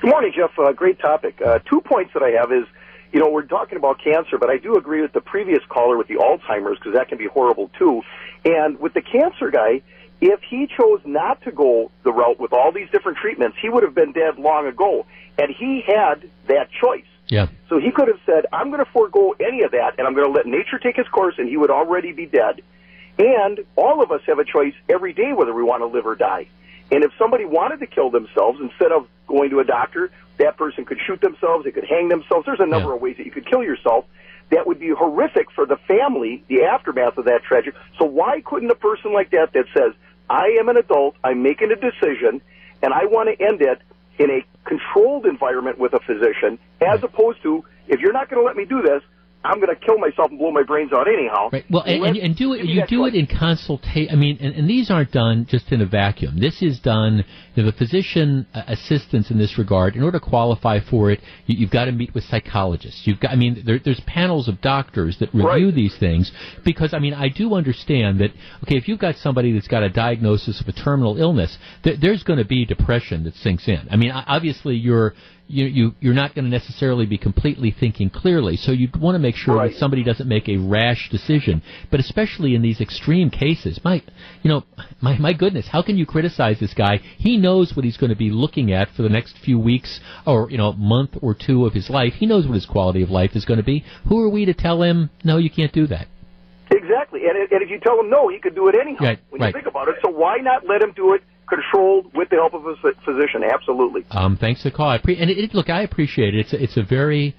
Good morning, Jeff. Great topic. 2 points that I have is, you know, we're talking about cancer, but I do agree with the previous caller with the Alzheimer's, because that can be horrible, too. And with the cancer guy, if he chose not to go the route with all these different treatments, he would have been dead long ago. And he had that choice. Yeah. So he could have said, I'm going to forego any of that, and I'm going to let nature take its course, and he would already be dead. And all of us have a choice every day whether we want to live or die. And if somebody wanted to kill themselves, instead of going to a doctor, that person could shoot themselves, they could hang themselves. There's a number of ways that you could kill yourself. That would be horrific for the family, the aftermath of that tragedy. So why couldn't a person like that says, I am an adult, I'm making a decision, and I want to end it in a controlled environment with a physician, as opposed to, if you're not going to let me do this, I'm going to kill myself and blow my brains out anyhow. Right. Well, and do it. You do it in consultation. I mean, and these aren't done just in a vacuum. This is done. You know, the physician assistance in this regard, in order to qualify for it, you've got to meet with psychologists. You've got. I mean, there's panels of doctors that review these things, because I mean, I do understand that. Okay, if you've got somebody that's got a diagnosis of a terminal illness, there's going to be depression that sinks in. I mean, obviously, you're. you're not going to necessarily be completely thinking clearly. So you want to make sure that somebody doesn't make a rash decision. But especially in these extreme cases, my goodness, how can you criticize this guy? He knows what he's going to be looking at for the next few weeks or month or two of his life. He knows what his quality of life is going to be. Who are we to tell him, no, you can't do that? Exactly. And if you tell him no, he could do it anyhow when you think about it. So why not let him do it controlled with the help of a physician? Absolutely. Thanks for the call. Look, I appreciate it. It's a very,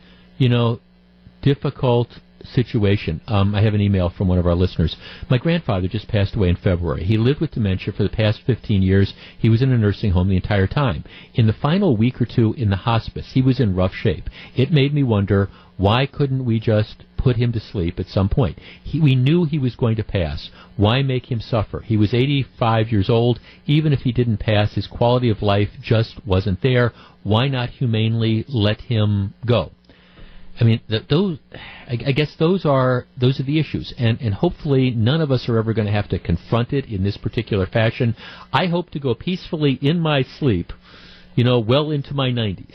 difficult situation. I have an email from one of our listeners. My grandfather just passed away in February. He lived with dementia for the past 15 years. He was in a nursing home the entire time. In the final week or two in the hospice, he was in rough shape. It made me wonder, why couldn't we just put him to sleep at some point? We knew he was going to pass. Why make him suffer? He was 85 years old. Even if he didn't pass, his quality of life just wasn't there. Why not humanely let him go? I mean, those are the issues, and hopefully none of us are ever going to have to confront it in this particular fashion. I hope to go peacefully in my sleep, well into my 90s,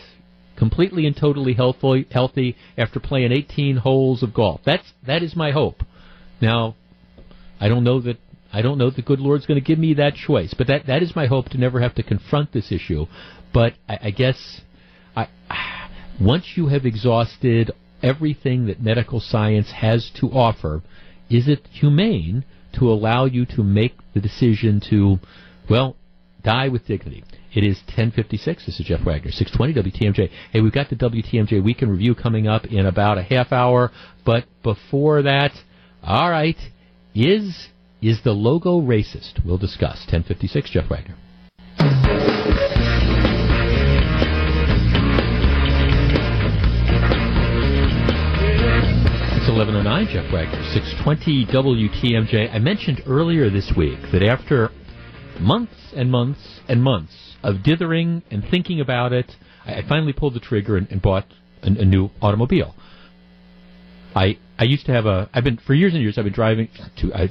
completely and totally healthy after playing 18 holes of golf. That is my hope. Now, I don't know that the good Lord's going to give me that choice, but that is my hope, to never have to confront this issue. But I guess once you have exhausted everything that medical science has to offer, is it humane to allow you to make the decision to, die with dignity? It is 10:56. This is Jeff Wagner, 620 WTMJ. Hey, we've got the WTMJ Weekend Review coming up in about a half hour. But before that, all right, is the logo racist? We'll discuss. 10:56, Jeff Wagner. It's 11:09, Jeff Wagner, 620 WTMJ. I mentioned earlier this week that after months and months and months of dithering and thinking about it, I finally pulled the trigger and bought a new automobile. I used to have it's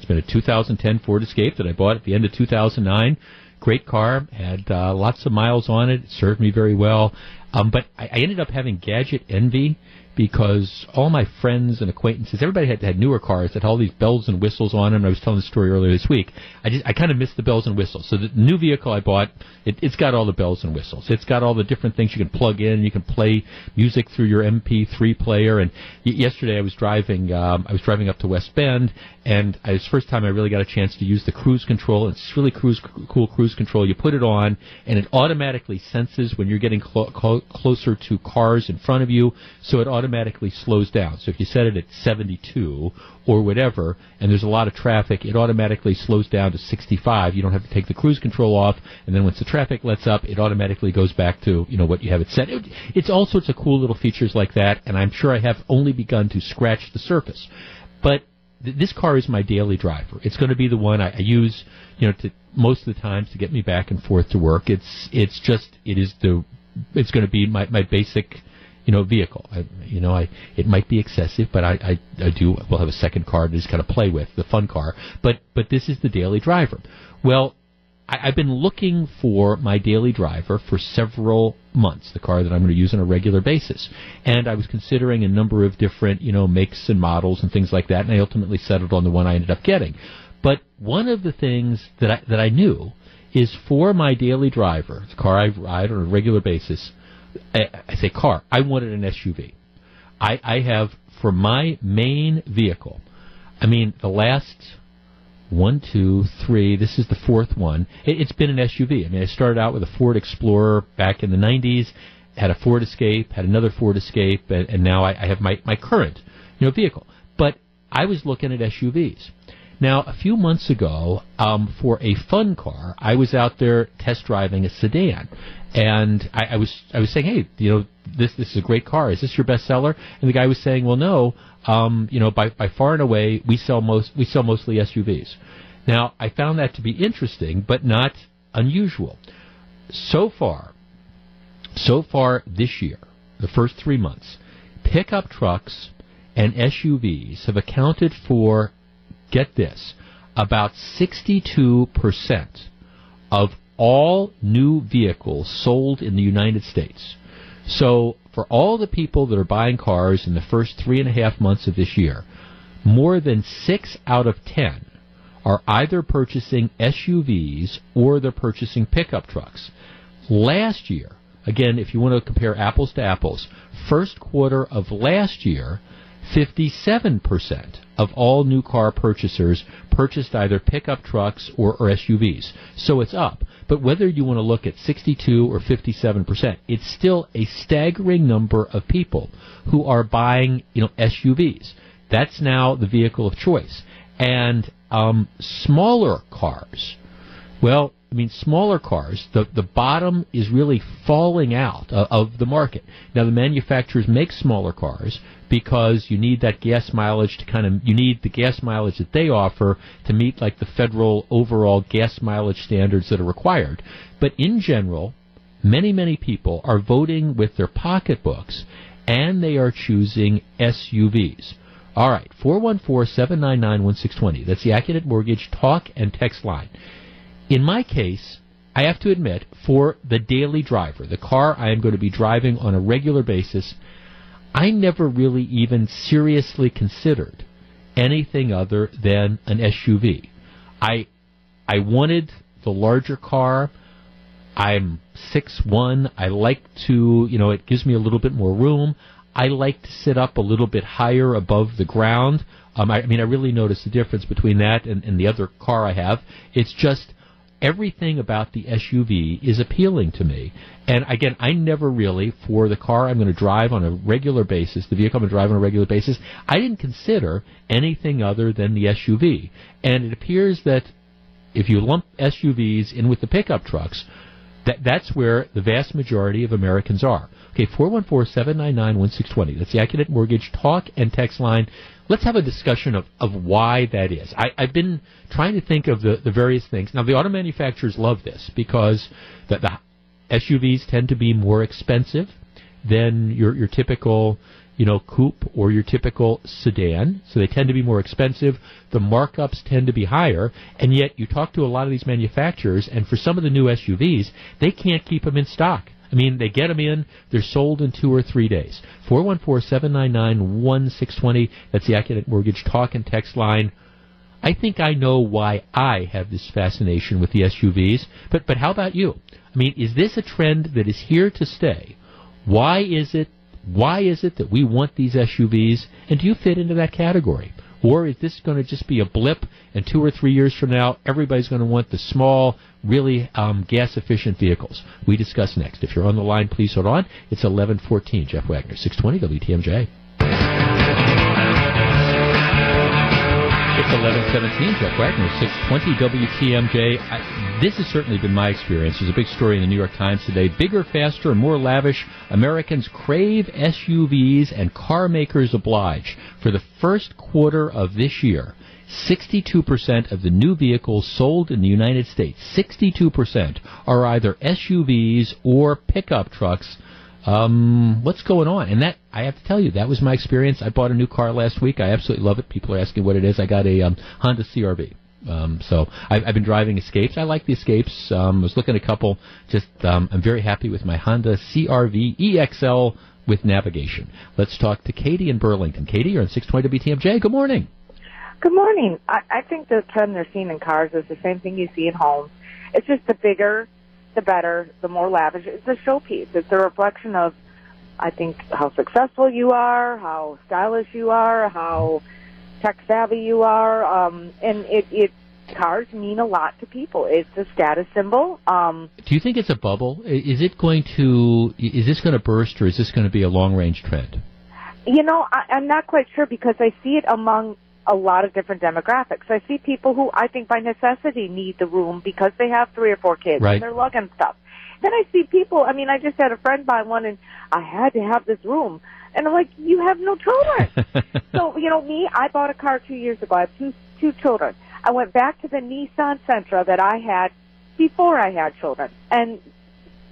been a 2010 Ford Escape that I bought at the end of 2009. Great car, had lots of miles on it, served me very well. But I ended up having gadget envy, because all my friends and acquaintances, everybody had newer cars that had all these bells and whistles on them. I was telling the story earlier this week. I kind of missed the bells and whistles. So the new vehicle I bought, it's got all the bells and whistles. It's got all the different things you can plug in. You can play music through your MP3 player. And yesterday I was driving. I was driving up to West Bend, and it was the first time I really got a chance to use the cruise control. It's really cool cruise control. You put it on, and it automatically senses when you're getting closer to cars in front of you. So it automatically slows down. So if you set it at 72 or whatever, and there's a lot of traffic, it automatically slows down to 65. You don't have to take the cruise control off, and then once the traffic lets up, it automatically goes back to what you have it set. It's all sorts of cool little features like that, and I'm sure I have only begun to scratch the surface. But this car is my daily driver. It's going to be the one I use, to most of the times to get me back and forth to work. It's going to be my basic vehicle. It might be excessive, but we'll have a second car to just kind of play with, the fun car. But this is the daily driver. Well, I've been looking for my daily driver for several months, the car that I'm going to use on a regular basis. And I was considering a number of different, makes and models and things like that, and I ultimately settled on the one I ended up getting. But one of the things that I knew is, for my daily driver, the car I ride on a regular basis, I say car, I wanted an SUV. I have, for my main vehicle, the last one, two, three, this is the fourth one, it's been an SUV. I started out with a Ford Explorer back in the 90s, had a Ford Escape, had another Ford Escape, and now I have my current vehicle. But I was looking at SUVs. Now, a few months ago, for a fun car, I was out there test driving a sedan, and I was saying, hey, this is a great car. Is this your best seller? And the guy was saying, well, no, by far and away, we sell mostly SUVs. Now, I found that to be interesting, but not unusual. So far this year, the first 3 months, pickup trucks and SUVs have accounted for, get this, about 62% of all new vehicles sold in the United States. So for all the people that are buying cars in the first 3.5 months of this year, more than 6 out of 10 are either purchasing SUVs or they're purchasing pickup trucks. Last year, again, if you want to compare apples to apples, first quarter of last year, 57% of all new car purchasers purchased either pickup trucks or SUVs. So it's up. But whether you want to look at 62 or 57%, it's still a staggering number of people who are buying, SUVs. That's now the vehicle of choice. And smaller cars, well, smaller cars, the bottom is really falling out of the market. Now, the manufacturers make smaller cars because you need that gas mileage to you need the gas mileage that they offer to meet, like, the federal overall gas mileage standards that are required. But in general, many, many people are voting with their pocketbooks, and they are choosing SUVs. All right, 414-799-1620. That's the Accurate Mortgage talk and text line. In my case, I have to admit, for the daily driver, the car I am going to be driving on a regular basis, I never really even seriously considered anything other than an SUV. I wanted the larger car. I'm 6'1". I like to, it gives me a little bit more room. I like to sit up a little bit higher above the ground. I really notice the difference between that and the other car I have. It's just, everything about the SUV is appealing to me. And again, I never really, for the car I'm going to drive on a regular basis, the vehicle I'm going to drive on a regular basis, I didn't consider anything other than the SUV. And it appears that if you lump SUVs in with the pickup trucks, that's where the vast majority of Americans are. Okay, 414-799-1620. That's the Accurate Mortgage talk and text line. Let's have a discussion of why that is. I've been trying to think of the various things. Now, the auto manufacturers love this because the SUVs tend to be more expensive than your typical, coupe or your typical sedan. So they tend to be more expensive. The markups tend to be higher. And yet you talk to a lot of these manufacturers, and for some of the new SUVs, they can't keep them in stock. They get them in, they're sold in 2 or 3 days. 414-799-1620. That's the Accurate Mortgage talk and text line. I think I know why I have this fascination with the SUVs, but how about you? Is this a trend that is here to stay? Why is it that we want these SUVs, and do you fit into that category? Or is this going to just be a blip, and 2 or 3 years from now, everybody's going to want the small, really gas-efficient vehicles? We discuss next. If you're on the line, please hold on. It's 11:14. Jeff Wagner, 620 WTMJ. It's 11:17. Jeff Wagner, 620 WTMJ. This has certainly been my experience. There's a big story in the New York Times today. Bigger, faster, and more lavish. Americans crave SUVs, and car makers oblige. For the first quarter of this year, 62% of the new vehicles sold in the United States, 62% are either SUVs or pickup trucks. What's going on? And that, I have to tell you, that was my experience. I bought a new car last week. I absolutely love it. People are asking what it is. I got a Honda CR-V. So I've been driving Escapes. I like the Escapes. I was looking at a couple. I'm very happy with my Honda CR-V EXL with navigation. Let's talk to Katie in Burlington. Katie, you're on 620 WTMJ. Good morning. Good morning. I think the trend they're seeing in cars is the same thing you see in homes. It's just the bigger, the better, the more lavish. It's a showpiece. It's a reflection of, I think, how successful you are, how stylish you are, how tech savvy you are, and cars mean a lot to people. It's a status symbol. Do you think it's a bubble? Is this going to burst, or is this going to be a long range trend? I'm not quite sure, because I see it among a lot of different demographics. I see people who I think by necessity need the room because they have 3 or 4 kids, right, and they're lugging stuff. Then I see people, I just had a friend buy one, and I had to have this room. And I'm like, you have no children. So, me, I bought a car 2 years ago. I have two children. I went back to the Nissan Sentra that I had before I had children. And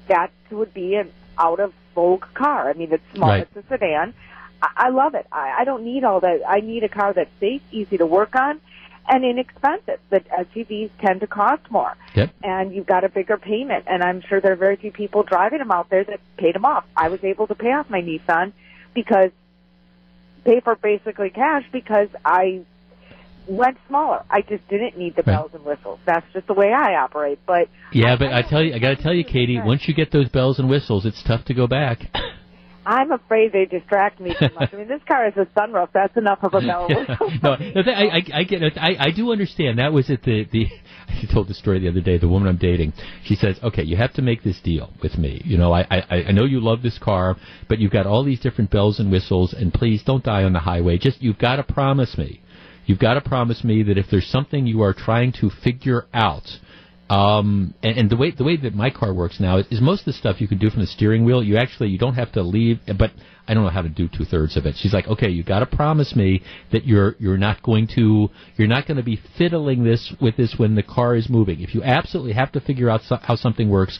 that would be an out-of-vogue car. It's small. Right. It's a sedan. I love it. I don't need all that. I need a car that's safe, easy to work on, and inexpensive. But SUVs tend to cost more, yep. And you've got a bigger payment. And I'm sure there are very few people driving them out there that paid them off. I was able to pay off my Nissan because pay for basically cash because I went smaller. I just didn't need the bells and whistles. That's just the way I operate. But yeah, but I got to tell you, Katie, once you get those bells and whistles, it's tough to go back. I'm afraid they distract me too much. I mean, this car has a sunroof. That's enough of a bell. I do understand. That was at the she told the story the other day. The woman I'm dating, she says, "Okay, you have to make this deal with me. You know, I know you love this car, but you've got all these different bells and whistles, and please don't die on the highway. Just you've got to promise me. You've got to promise me that if there's something you are trying to figure out." And the way that my car works now is most of the stuff you can do from the steering wheel. You don't have to leave, but I don't know how to do 2/3 of it. She's like, okay, you've got to promise me that you're not going to be fiddling with this when the car is moving. If you absolutely have to figure out how something works,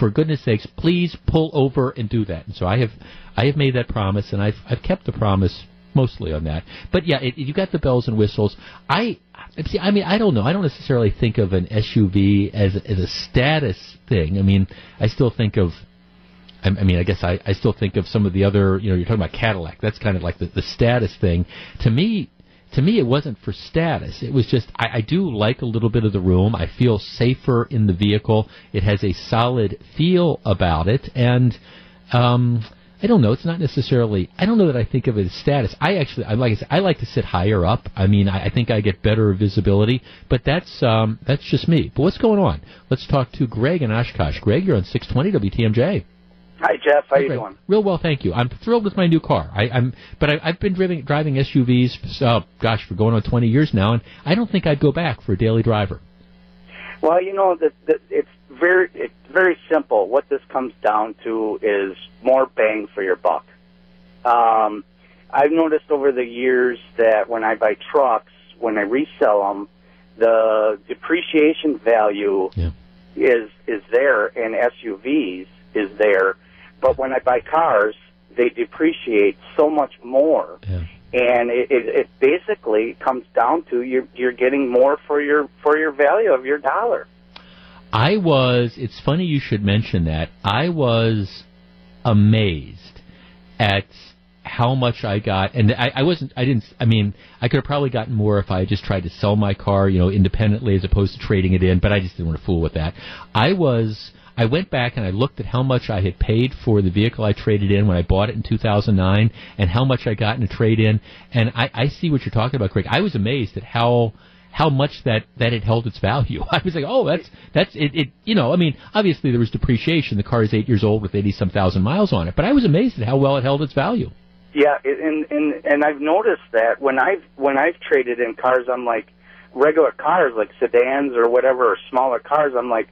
for goodness sakes, please pull over and do that. And so I have made that promise, and I've kept the promise. Mostly on that, but yeah, you got the bells and whistles. I don't know. I don't necessarily think of an SUV as a status thing. I mean, I still think of some of the other. You know, you're talking about Cadillac. That's kind of like the status thing. To me, it wasn't for status. It was just I do like a little bit of the room. I feel safer in the vehicle. It has a solid feel about it, and. I don't know. It's not necessarily. I don't know that I think of it as status. I like to sit higher up. I mean, I think I get better visibility. But that's just me. But what's going on? Let's talk to Greg in Oshkosh. Greg, you're on 620 WTMJ. Hi, Jeff. How are you doing? Real well, thank you. I'm thrilled with my new car. I've been driving SUVs. For going on 20 years now, and I don't think I'd go back for a daily driver. Well, you know, it's very simple. What this comes down to is more bang for your buck. I've noticed over the years that when I buy trucks, when I resell them, the depreciation value is there, and SUVs is there. But when I buy cars, they depreciate so much more, and it basically comes down to you're getting more for your value of your dollar. It's funny you should mention that. I was amazed at how much I got, and I could have probably gotten more if I just tried to sell my car, you know, independently as opposed to trading it in, but I just didn't want to fool with that. I went back and I looked at how much I had paid for the vehicle I traded in when I bought it in 2009 and how much I got in a trade-in, and I see what you're talking about, Craig. I was amazed at how much that it held its value. I was like, oh, that's it, it. You know, I mean, obviously there was depreciation. The car is 8 years old with 80-some thousand miles on it, but I was amazed at how well it held its value. Yeah, and I've noticed that when I've traded in cars, I'm like regular cars, like sedans or whatever, or smaller cars. I'm like,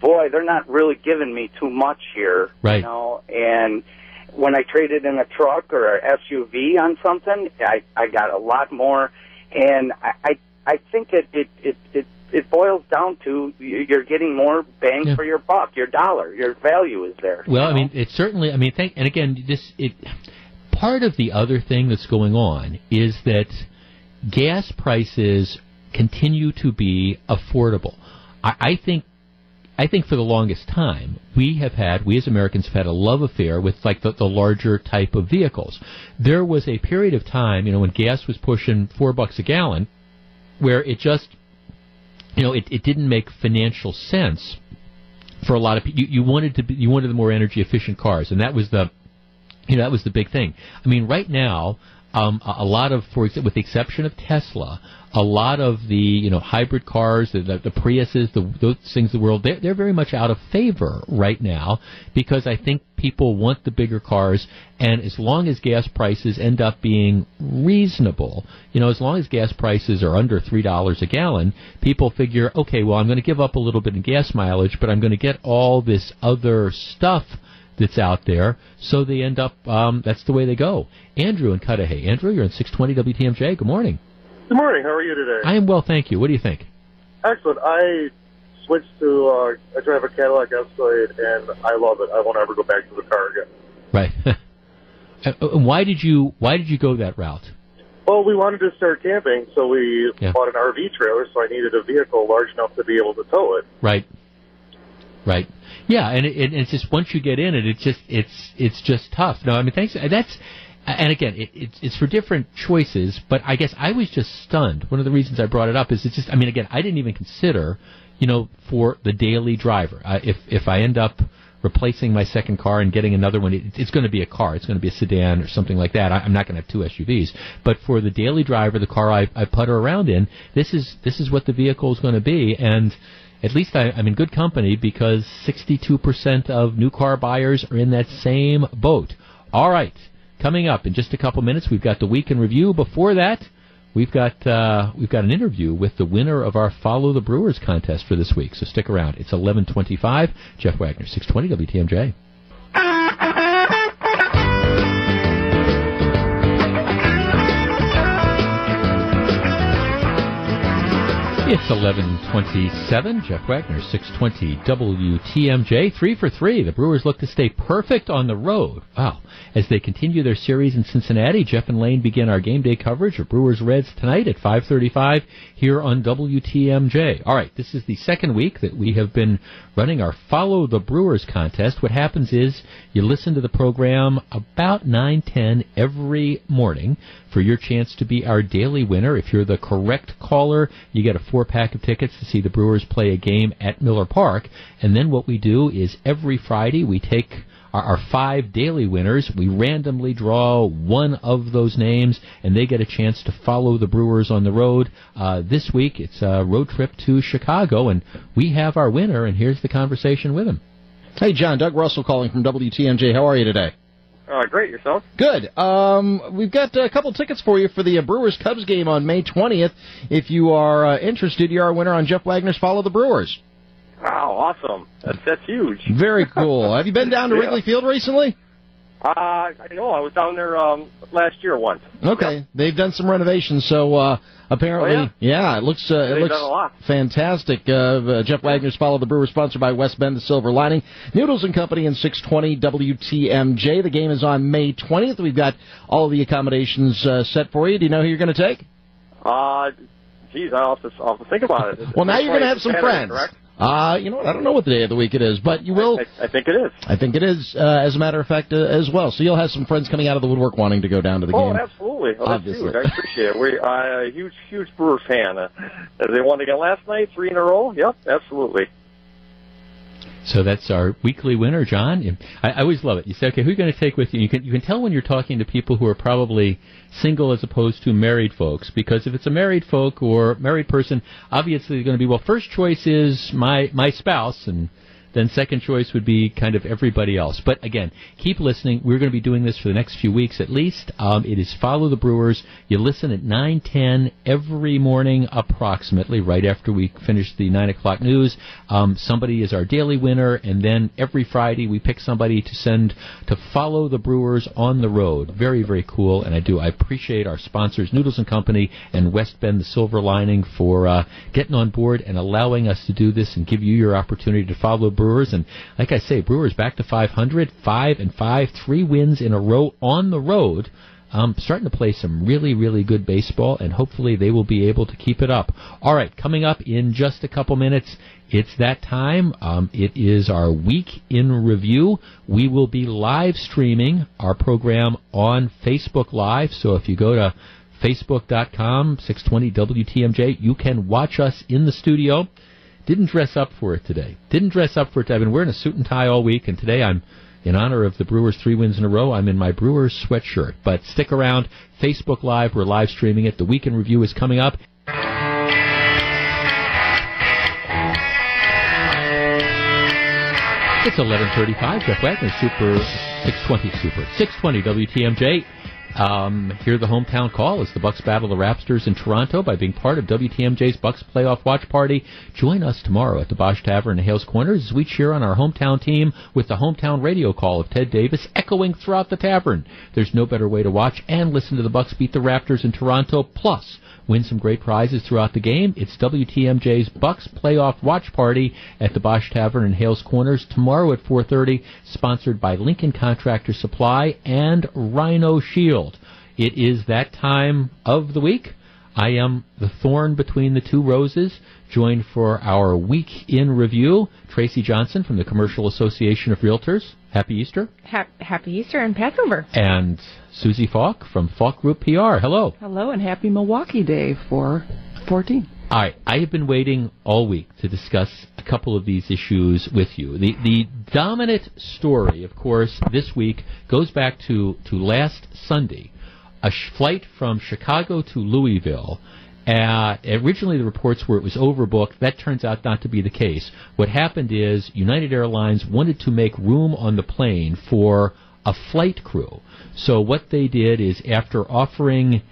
boy, they're not really giving me too much here, right? You know, and when I traded in a truck or an SUV on something, I got a lot more, and I think it boils down to you're getting more bang for your buck, your dollar, your value is there. Well, I mean, it certainly. I mean, part of the other thing that's going on is that gas prices continue to be affordable. I think for the longest time we as Americans have had a love affair with like the larger type of vehicles. There was a period of time, you know, when gas was pushing $4 a gallon. Where it just, you know, it didn't make financial sense for a lot of people. You wanted the more energy efficient cars, and that was the big thing. I mean, right now, a lot of, with the exception of Tesla, a lot of the, you know, hybrid cars, the Priuses, those things in the world, they're very much out of favor right now because I think people want the bigger cars, and as long as gas prices end up being reasonable, you know, as long as gas prices are under $3 a gallon, people figure, okay, well, I'm going to give up a little bit in gas mileage, but I'm going to get all this other stuff that's out there, so they end up, that's the way they go. Andrew in Cudahy. Andrew, you're on 620 WTMJ. Good morning. Good morning. How are you today? I am well, thank you. What do you think? Excellent. I switched to, I drive a Cadillac Escalade, and I love it. I won't ever go back to the car again. Right. Why did you go that route? Well, we wanted to start camping, so we bought an RV trailer, so I needed a vehicle large enough to be able to tow it. Right. Right. Yeah, and it's just once you get in it, it's just tough. No, I mean, thanks. That's, and again, it's for different choices, but I guess I was just stunned. One of the reasons I brought it up is it's just, I mean, again, I didn't even consider, you know, for the daily driver. If I end up replacing my second car and getting another one, it's going to be a car. It's going to be a sedan or something like that. I'm not going to have two SUVs. But for the daily driver, the car I putter around in, this is what the vehicle is going to be. And at least I'm in good company, because 62% of new car buyers are in that same boat. All right. Coming up in just a couple minutes, we've got the Week in Review. Before that, we've got an interview with the winner of our Follow the Brewers contest for this week. So stick around. It's 11:25. Jeff Wagner, 620 WTMJ. It's 11:27. Jeff Wagner, 620 WTMJ. 3 for 3. The Brewers look to stay perfect on the road. Wow. As they continue their series in Cincinnati, Jeff and Lane begin our game day coverage of Brewers Reds tonight at 5:35 here on WTMJ. All right, this is the second week that we have been running our Follow the Brewers contest. What happens is you listen to the program about 9:10 every morning for your chance to be our daily winner. If you're the correct caller, you get a 4-pack of tickets to see the Brewers play a game at Miller Park. And then what we do is every Friday we take our 5 daily winners. We randomly draw one of those names, and they get a chance to follow the Brewers on the road. This week, it's a road trip to Chicago, and we have our winner, and here's the conversation with him. Hey, John, Doug Russell calling from WTMJ. How are you today? Great, yourself? Good. We've got a couple tickets for you for the Brewers-Cubs game on May 20th. If you are interested, you're our winner on Jeff Wagner's Follow the Brewers. Wow, awesome. That's huge. Very cool. Have you been down to Wrigley Field recently? No, I was down there last year once. Okay. Yep. They've done some renovations, so apparently, it looks done a lot. Fantastic. Jeff Wagner's Follow the Brewers, sponsored by West Bend, the Silver Lining, Noodles & Company, and 620 WTMJ. The game is on May 20th. We've got all of the accommodations set for you. Do you know who you're going to take? Geez, I'll have to think about it. Well, now you're going to have some friends. Correct? You know what? I don't know what the day of the week it is, but you will. I think it is. I think it is, as a matter of fact, as well. So you'll have some friends coming out of the woodwork wanting to go down to the game. Oh, absolutely. Well, obviously. I appreciate it. We are a huge, huge Brewer fan. They won again last night, 3 in a row. Yep, absolutely. So that's our weekly winner, John. I always love it. You say, okay, who are you going to take with you? You can tell when you're talking to people who are probably single as opposed to married folks, because if it's a married folk or married person, obviously they're going to be, well, first choice is my spouse, and then second choice would be kind of everybody else. But again, keep listening. We're going to be doing this for the next few weeks at least. It is Follow the Brewers. You listen at 9:10 every morning, approximately, right after we finish the 9 o'clock news. Somebody is our daily winner, and then every Friday we pick somebody to send to Follow the Brewers on the road. Very, very cool, and I appreciate our sponsors, Noodles & Company and West Bend, the Silver Lining, for getting on board and allowing us to do this and give you your opportunity to follow Brewers. And like I say, Brewers back to 500, 5-5, 3 wins in a row on the road. Starting to play some really, really good baseball, and hopefully they will be able to keep it up. All right, coming up in just a couple minutes, it's that time. It is our Week in Review. We will be live streaming our program on Facebook Live, so if you go to Facebook.com, 620 WTMJ, you can watch us in the studio. Didn't dress up for it today. I've been wearing a suit and tie all week, and today I'm, in honor of the Brewers' 3 wins in a row, I'm in my Brewers sweatshirt. But stick around. Facebook Live, we're live streaming it. The Week in Review is coming up. It's 11:35. Jeff Wagner, 620 WTMJ. Here the hometown call is the Bucks battle the Raptors in Toronto by being part of WTMJ's Bucks Playoff Watch Party. Join us tomorrow at the Bosch Tavern in Hales Corners as we cheer on our hometown team with the hometown radio call of Ted Davis echoing throughout the tavern. There's no better way to watch and listen to the Bucks beat the Raptors in Toronto, plus win some great prizes throughout the game. It's WTMJ's Bucks Playoff Watch Party at the Bosch Tavern in Hales Corners tomorrow at 4:30, sponsored by Lincoln Contractor Supply and Rhino Shield. It is that time of the week. I am the thorn between the two roses, joined for our week in review, Tracy Johnson from the Commercial Association of Realtors. Happy Easter. Happy Easter and Passover. And Susie Falk from Falk Group PR. Hello. Hello, and happy Milwaukee Day for 14. All right. I have been waiting all week to discuss a couple of these issues with you. The dominant story, of course, this week goes back to last Sunday. A flight from Chicago to Louisville. Originally the reports were it was overbooked. That turns out not to be the case. What happened is United Airlines wanted to make room on the plane for a flight crew. So what they did is after offering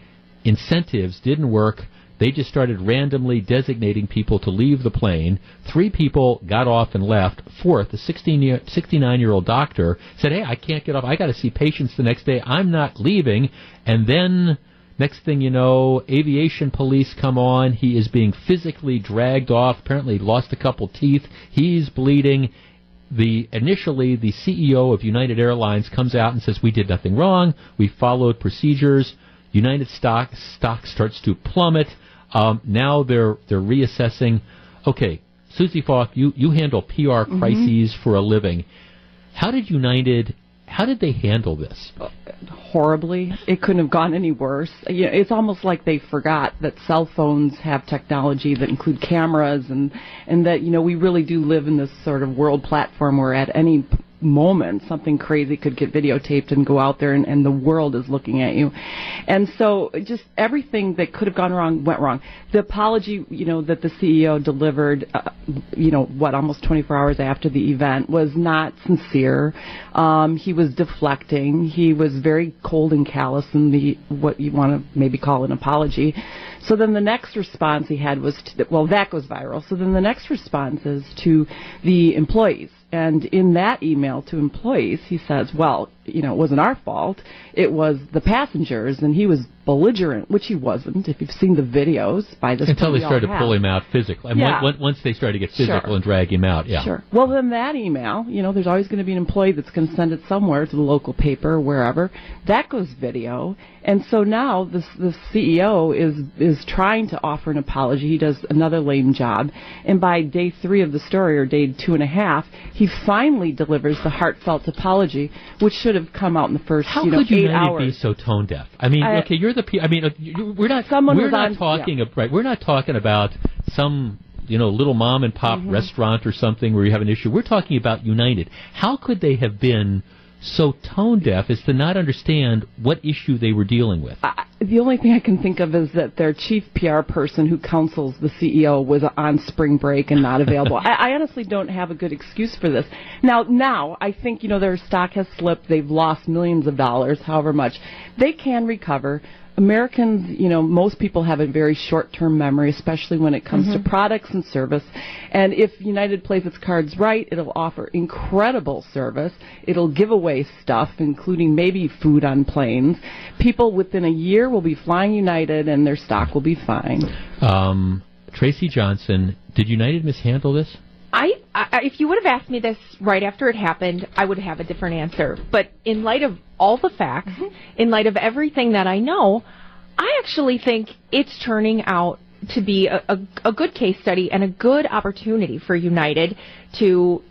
incentives didn't work, they just started randomly designating people to leave the plane. 3 people got off and left. 4th, a 69-year-old doctor said, hey, I can't get off. I got to see patients the next day. I'm not leaving. And then, next thing you know, aviation police come on. He is being physically dragged off. Apparently lost a couple teeth. He's bleeding. Initially, the CEO of United Airlines comes out and says, we did nothing wrong. We followed procedures. United stock starts to plummet. Now they're reassessing. Okay, Susie Falk, you handle PR crises for a living. How did they handle this? Horribly. It couldn't have gone any worse. You know, it's almost like they forgot that cell phones have technology that include cameras and that, you know, we really do live in this sort of world platform where at any moment something crazy could get videotaped and go out there and the world is looking at you. And so just everything that could have gone wrong went wrong. The apology, you know, that the CEO delivered almost 24 hours after the event was not sincere. He was deflecting. He was very cold and callous in the what you want to maybe call an apology. So then the next response he had was that goes viral. So then the next response is to the employees. And in that email to employees, he says, well, you know, it wasn't our fault. It was the passengers, and he was belligerent, which he wasn't, if you've seen the videos by this point. Until they started to pull him out physically. Yeah. Once they started to get physical and drag him out, yeah. Sure. Well, then that email, you know, there's always going to be an employee that's going to send it somewhere to the local paper or wherever. That goes video. And so now the CEO is trying to offer an apology. He does another lame job. And by day 3 of the story, or day 2.5, he finally delivers the heartfelt apology, which should have come out in the first, you know, 8 hours. How could United be so tone deaf? I mean, okay, you're the I mean, we're not talking about some, you know, little mom and pop restaurant or something where you have an issue. We're talking about United. How could they have been so tone deaf as to not understand what issue they were dealing with? The only thing I can think of is that their chief PR person who counsels the CEO was on spring break and not available. I honestly don't have a good excuse for this. Now I think, you know, their stock has slipped. They've lost millions of dollars, however much. They can recover. Americans, you know, most people have a very short-term memory, especially when it comes to products and service. And if United plays its cards right, it'll offer incredible service. It'll give away stuff, including maybe food on planes. People within a year will be flying United, and their stock will be fine. Tracy Johnson, did United mishandle this? If you would have asked me this right after it happened, I would have a different answer. But in light of all the facts, in light of everything that I know, I actually think it's turning out to be a good case study and a good opportunity for United to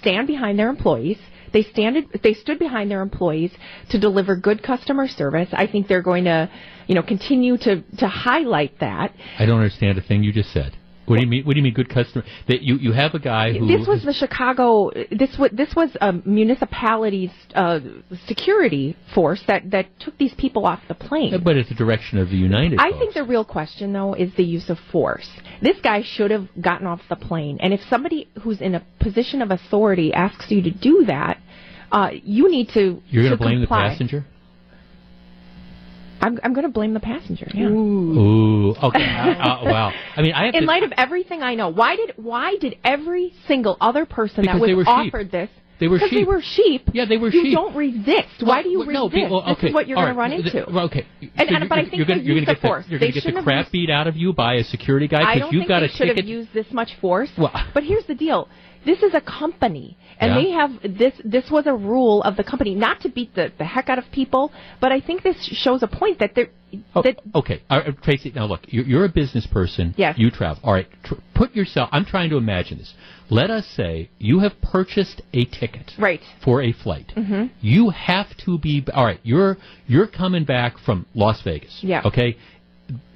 stand behind their employees. They stood behind their employees to deliver good customer service. I think they're going to, you know, continue to highlight that. I don't understand a thing you just said. What do you mean? What do you mean, good customer? That you have a guy who. This was the Chicago. This was a municipality's security force that took these people off the plane. But at the direction of the United. I think the real question though is the use of force. This guy should have gotten off the plane. And if somebody who's in a position of authority asks you to do that, you need to. You're going to blame the passenger? I'm going to blame the passenger. Yeah. Ooh. Okay. Wow. I mean, I have in light of everything I know, why did every single other person that was offered this They were sheep. Because they were sheep. Yeah, they were sheep. You don't resist. Why do you resist? No, people, okay, this is what you're going right, to run into. Okay. And, so but I think they used the force. You're going to get the crap beat out of you by a security guy because you've got a ticket. I don't think they should have used this much force. Well, but here's the deal. This is a company, and they have this. This was a rule of the company, not to beat the heck out of people. But I think this shows a point that they're. Okay, Tracy. Now look, you're a business person. Yes. You travel. All right. Put yourself. I'm trying to imagine this. Let us say you have purchased a ticket. Right. For a flight. Mm-hmm. You have to be. All right. You're coming back from Las Vegas. Yeah. Okay.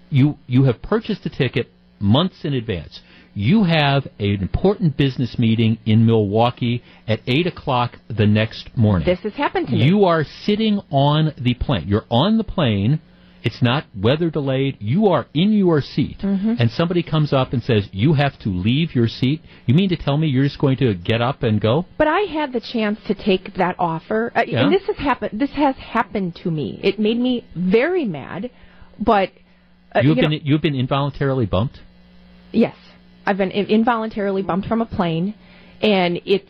You have purchased a ticket months in advance. You have an important business meeting in Milwaukee at 8 o'clock the next morning. This has happened to you. You are sitting on the plane. You're on the plane. It's not weather delayed. You are in your seat. Mm-hmm. And somebody comes up and says, you have to leave your seat. You mean to tell me you're just going to get up and go? But I had the chance to take that offer. And this has happened to me. It made me very mad. But you've been involuntarily bumped? Yes. I've been involuntarily bumped from a plane, and I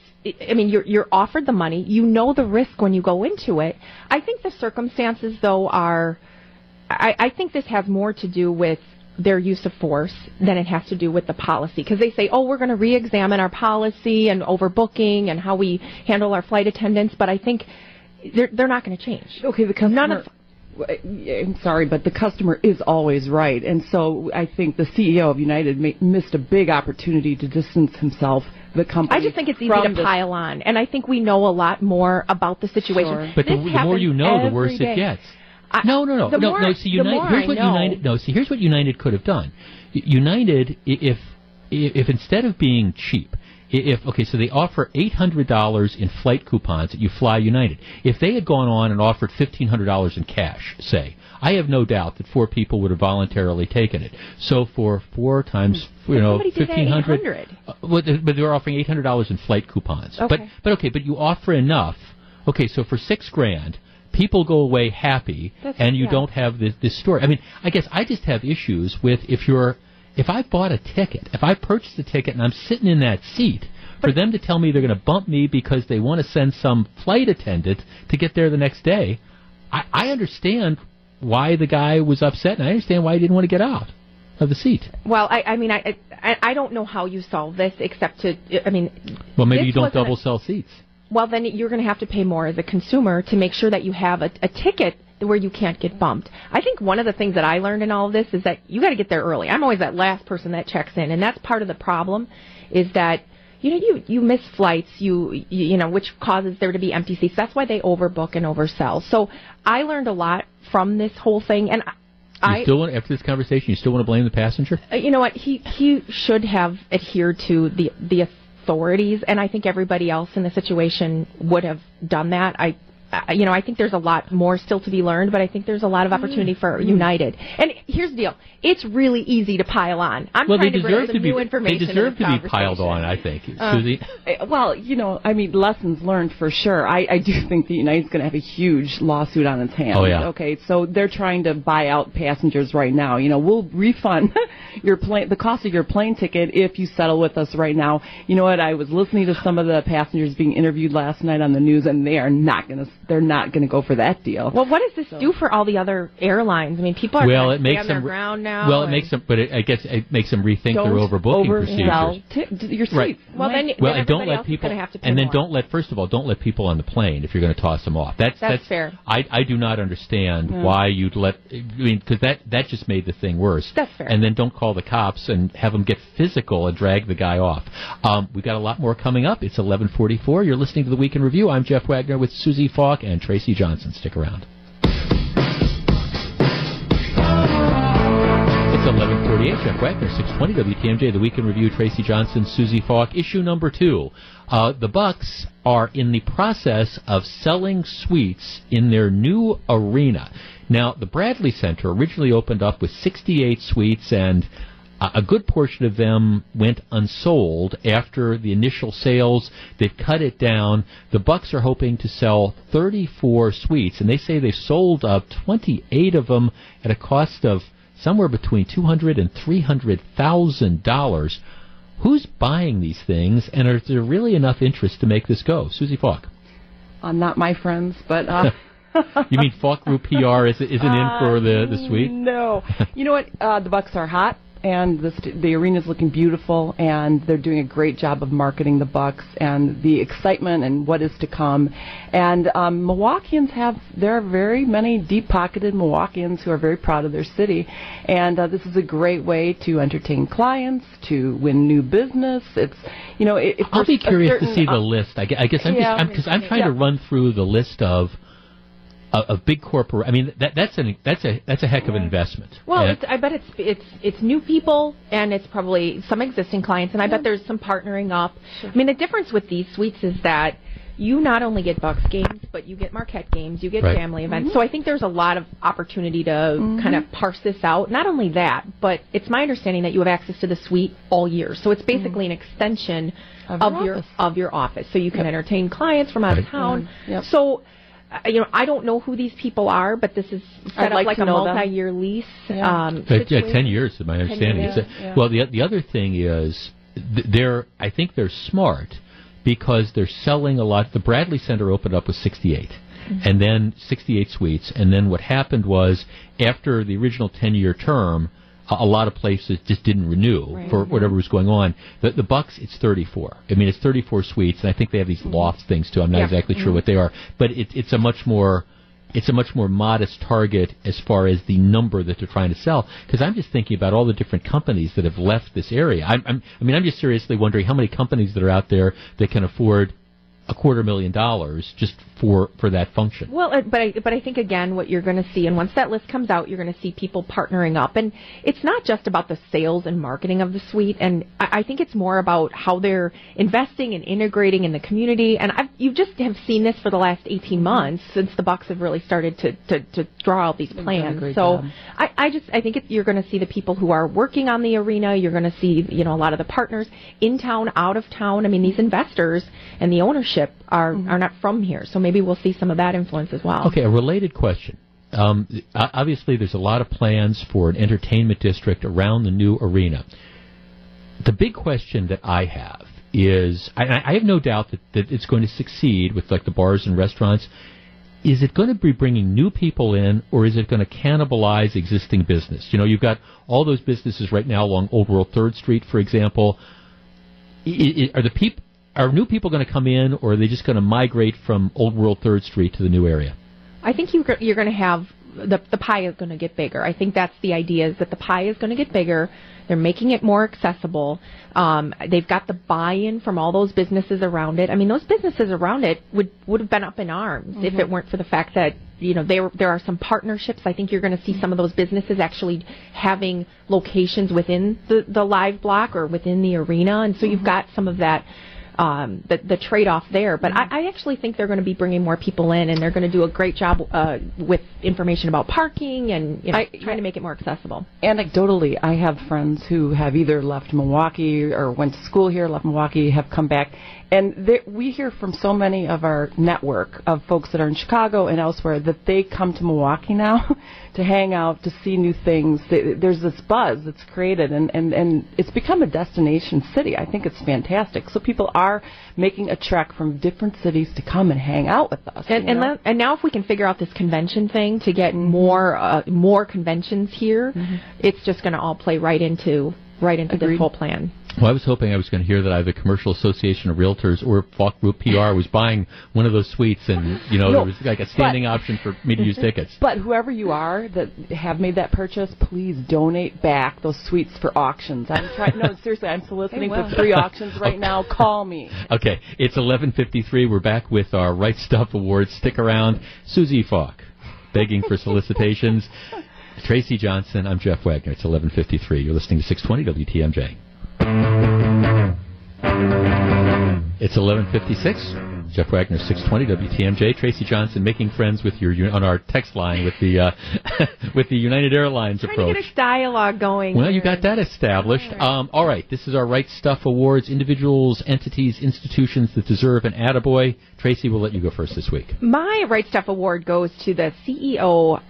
mean, you're offered the money. You know the risk when you go into it. I think the circumstances, though, are I think this has more to do with their use of force than it has to do with the policy. Because they say, oh, we're going to re-examine our policy and overbooking and how we handle our flight attendants. But I think they're not going to change. Okay, because none of... I'm sorry, but the customer is always right. And so I think the CEO of United missed a big opportunity to distance himself, the company. I just think it's easy to pile on. And I think we know a lot more about the situation. Sure. But the more you know, the worse it gets. Here's what United could have done. United, if instead of being cheap, so they offer $800 in flight coupons that you fly United. If they had gone on and offered $1,500 in cash, say, I have no doubt that four people would have voluntarily taken it. So for four times, $1,500. But they were offering $800 in flight coupons. Okay. But you offer enough. Okay, so for $6,000. People go away happy, and you don't have this story. I mean, I guess I just have issues with if I bought a ticket, if I purchased a ticket and I'm sitting in that seat, for them to tell me they're going to bump me because they want to send some flight attendant to get there the next day, I understand why the guy was upset, and I understand why he didn't want to get out of the seat. Well, I mean, I don't know how you solve this except to, I mean... Well, maybe you don't double sell seats. Well, then you're going to have to pay more as a consumer to make sure that you have a ticket where you can't get bumped. I think one of the things that I learned in all of this is that you got to get there early. I'm always that last person that checks in, and that's part of the problem, is that you miss flights, you know, which causes there to be empty seats. That's why they overbook and oversell. So I learned a lot from this whole thing, and after this conversation, you still want to blame the passenger? You know what? He should have adhered to the authorities, and I think everybody else in the situation would have done that. I think there's a lot more still to be learned, but I think there's a lot of opportunity for United. And here's the deal. It's really easy to pile on. They deserve to be piled on, I think, Susie. Well, you know, I mean, lessons learned for sure. I do think that United's going to have a huge lawsuit on its hands. Oh, yeah. Okay, so they're trying to buy out passengers right now. You know, we'll refund the cost of your plane ticket if you settle with us right now. You know what? I was listening to some of the passengers being interviewed last night on the news, and they are not going to... They're not going to go for that deal. Well, what does this do for all the other airlines? I mean, people are on their ground now. Well, it makes them, but I guess it makes them rethink their overbooking procedures. Your seats. Right. Well, then don't let people. Have to pay and then more. Don't let. First of all, don't let people on the plane if you're going to toss them off. That's fair. I do not understand why you'd let. I mean, because that just made the thing worse. That's fair. And then don't call the cops and have them get physical and drag the guy off. We've got a lot more coming up. It's 11:44. You're listening to the Week in Review. I'm Jeff Wagner with Susie Falk and Tracy Johnson. Stick around. It's 11:48. Jeff Wagner, 620 WTMJ. The Week in Review. Tracy Johnson, Susie Falk. Issue number 2. The Bucks are in the process of selling suites in their new arena. Now, the Bradley Center originally opened up with 68 suites, and a good portion of them went unsold after the initial sales. They've cut it down. The Bucks are hoping to sell 34 suites, and they say they sold 28 of them at a cost of somewhere between $200,000 and $300,000. Who's buying these things, and is there really enough interest to make this go? Susie Falk. Not my friends, but... You mean Falk Group PR isn't in for the suite? No. You know what? The Bucks are hot, and the arena's looking beautiful, and they're doing a great job of marketing the Bucks and the excitement and what is to come. And Milwaukeeans there are very many deep-pocketed Milwaukeeans who are very proud of their city, and this is a great way to entertain clients, to win new business. It's, you know, I'll be curious to see the list. I guess I'm trying to run through the list of big corporate. I mean, that's a heck of an investment. Well, I bet it's new people, and it's probably some existing clients, and I bet there's some partnering up. Sure. I mean, the difference with these suites is that you not only get Bucks games, but you get Marquette games, you get family events. So I think there's a lot of opportunity to kind of parse this out. Not only that, but it's my understanding that you have access to the suite all year. So it's basically an extension of your office. So you can entertain clients from out of town. Yep. So you know, I don't know who these people are, but this is set up like a multi-year lease. Yeah. 10 years, in my understanding. Well, the other thing is, I think they're smart because they're selling a lot. The Bradley Center opened up with 68, and then 68 suites, and then what happened was after the original 10-year term, a lot of places just didn't renew for whatever was going on. The Bucks, it's 34. I mean, it's 34 suites, and I think they have these loft things too. I'm not exactly sure what they are, but it's a much more modest target as far as the number that they're trying to sell. Because I'm just thinking about all the different companies that have left this area. I'm just seriously wondering how many companies that are out there that can afford $250,000 just for that function. Well, but I think, again, what you're going to see, and once that list comes out, you're going to see people partnering up. And it's not just about the sales and marketing of the suite. And I think it's more about how they're investing and integrating in the community. And you just have seen this for the last 18 months since the Bucks have really started to draw out these plans. So I think you're going to see the people who are working on the arena. You're going to see, you know, a lot of the partners in town, out of town. I mean, these investors and the ownership are not from here. So maybe we'll see some of that influence as well. Okay, a related question. Obviously, there's a lot of plans for an entertainment district around the new arena. The big question that I have is, I have no doubt that it's going to succeed with, like, the bars and restaurants. Is it going to be bringing new people in, or is it going to cannibalize existing business? You know, you've got all those businesses right now along Old World 3rd Street, for example. Are new people going to come in, or are they just going to migrate from Old World 3rd Street to the new area? I think you're going to have the pie is going to get bigger. I think that's the idea, is that the pie is going to get bigger. They're making it more accessible. They've got the buy-in from all those businesses around it. I mean, those businesses around it would have been up in arms if it weren't for the fact that, you know, there are some partnerships. I think you're going to see some of those businesses actually having locations within the live block or within the arena, and so you've got some of that. The trade-off there. But I actually think they're going to be bringing more people in, and they're going to do a great job with information about parking and, you know, trying to make it more accessible. Anecdotally, I have friends who have either left Milwaukee or went to school here, left Milwaukee, have come back. And we hear from so many of our network of folks that are in Chicago and elsewhere that they come to Milwaukee now to hang out, to see new things. There's this buzz that's created, and it's become a destination city. I think it's fantastic. So people are making a trek from different cities to come and hang out with us. And now if we can figure out this convention thing to get more conventions here, it's just going to all play right into this whole plan. Well, I was hoping I was going to hear that either Commercial Association of Realtors or Falk Group PR was buying one of those suites, and, you know, there was like a standing option for me to use tickets. But whoever you are that have made that purchase, please donate back those suites for auctions. No, seriously, I'm soliciting for free auctions right now. Call me. Okay, it's 11:53. We're back with our Right Stuff Awards. Stick around. Susie Falk, begging for solicitations. Tracy Johnson. I'm Jeff Wagner. It's 11:53. You're listening to 620 WTMJ. It's 11:56. Jeff Wagner, 620 WTMJ. Tracy Johnson, making friends with your on our text line with the with the United Airlines approach. Trying to get a dialogue going. Well, you got that established. All right, this is our Right Stuff Awards, individuals, entities, institutions that deserve an attaboy. Tracy, we'll let you go first this week. My Right Stuff Award goes to the CEO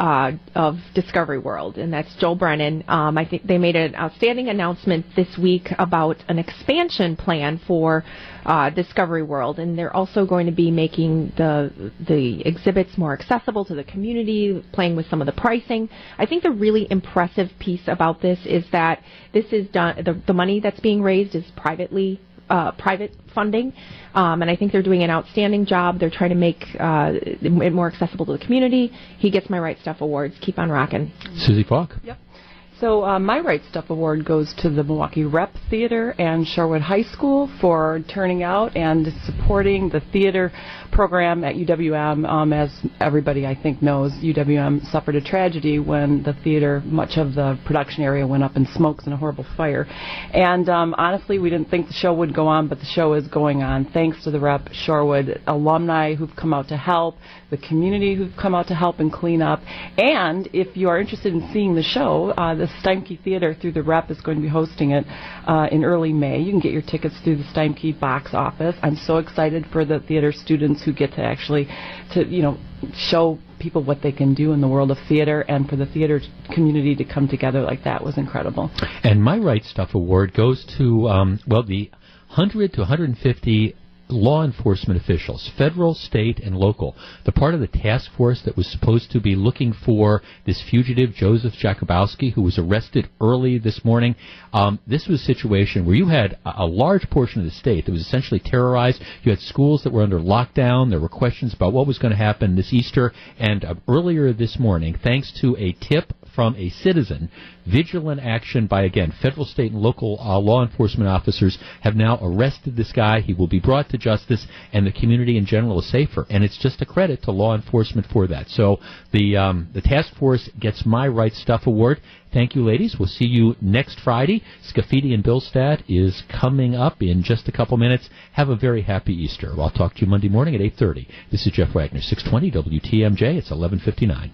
of Discovery World, and that's Joel Brennan. I think they made an outstanding announcement this week about an expansion plan for Discovery World, and they're also going to be making the exhibits more accessible to the community, playing with some of the pricing. I think the really impressive piece about this is that this is done, the money that's being raised is privately private funding, and I think they're doing an outstanding job. They're trying to make it more accessible to the community. He gets my Right Stuff Awards. Keep on rocking. Susie Falk. Yep. So my Right Stuff Award goes to the Milwaukee Rep Theater and Sherwood High School for turning out and supporting the theater program at UWM. As everybody, I think, knows, UWM suffered a tragedy when the theater, much of the production area, went up in smokes in a horrible fire. And honestly, we didn't think the show would go on, but the show is going on, thanks to the Rep, Sherwood alumni who've come out to help, the community who've come out to help and clean up. And if you are interested in seeing the show, the Steimke Theater through the Rep is going to be hosting it in early May. You can get your tickets through the Steimke box office. I'm so excited for the theater students who get to actually, you know, show people what they can do in the world of theater, and for the theater community to come together like that was incredible. And my Right Stuff Award goes to, well, the 100 to 150 law enforcement officials, federal, state, and local, the part of the task force that was supposed to be looking for this fugitive, Joseph Jakubowski, who was arrested early this morning. This was a situation where you had a large portion of the state that was essentially terrorized. You had schools that were under lockdown. There were questions about what was going to happen this Easter. And earlier this morning, thanks to a tip from a citizen, vigilant action by, again, federal, state, and local law enforcement officers have now arrested this guy. He will be brought to justice, and the community in general is safer. And it's just a credit to law enforcement for that. So the task force gets my Right Stuff Award. Thank you, ladies. We'll see you next Friday. Scafidi and Billstadt is coming up in just a couple minutes. Have a very happy Easter. I'll talk to you Monday morning at 8:30. This is Jeff Wagner, 620 WTMJ. It's 11:59.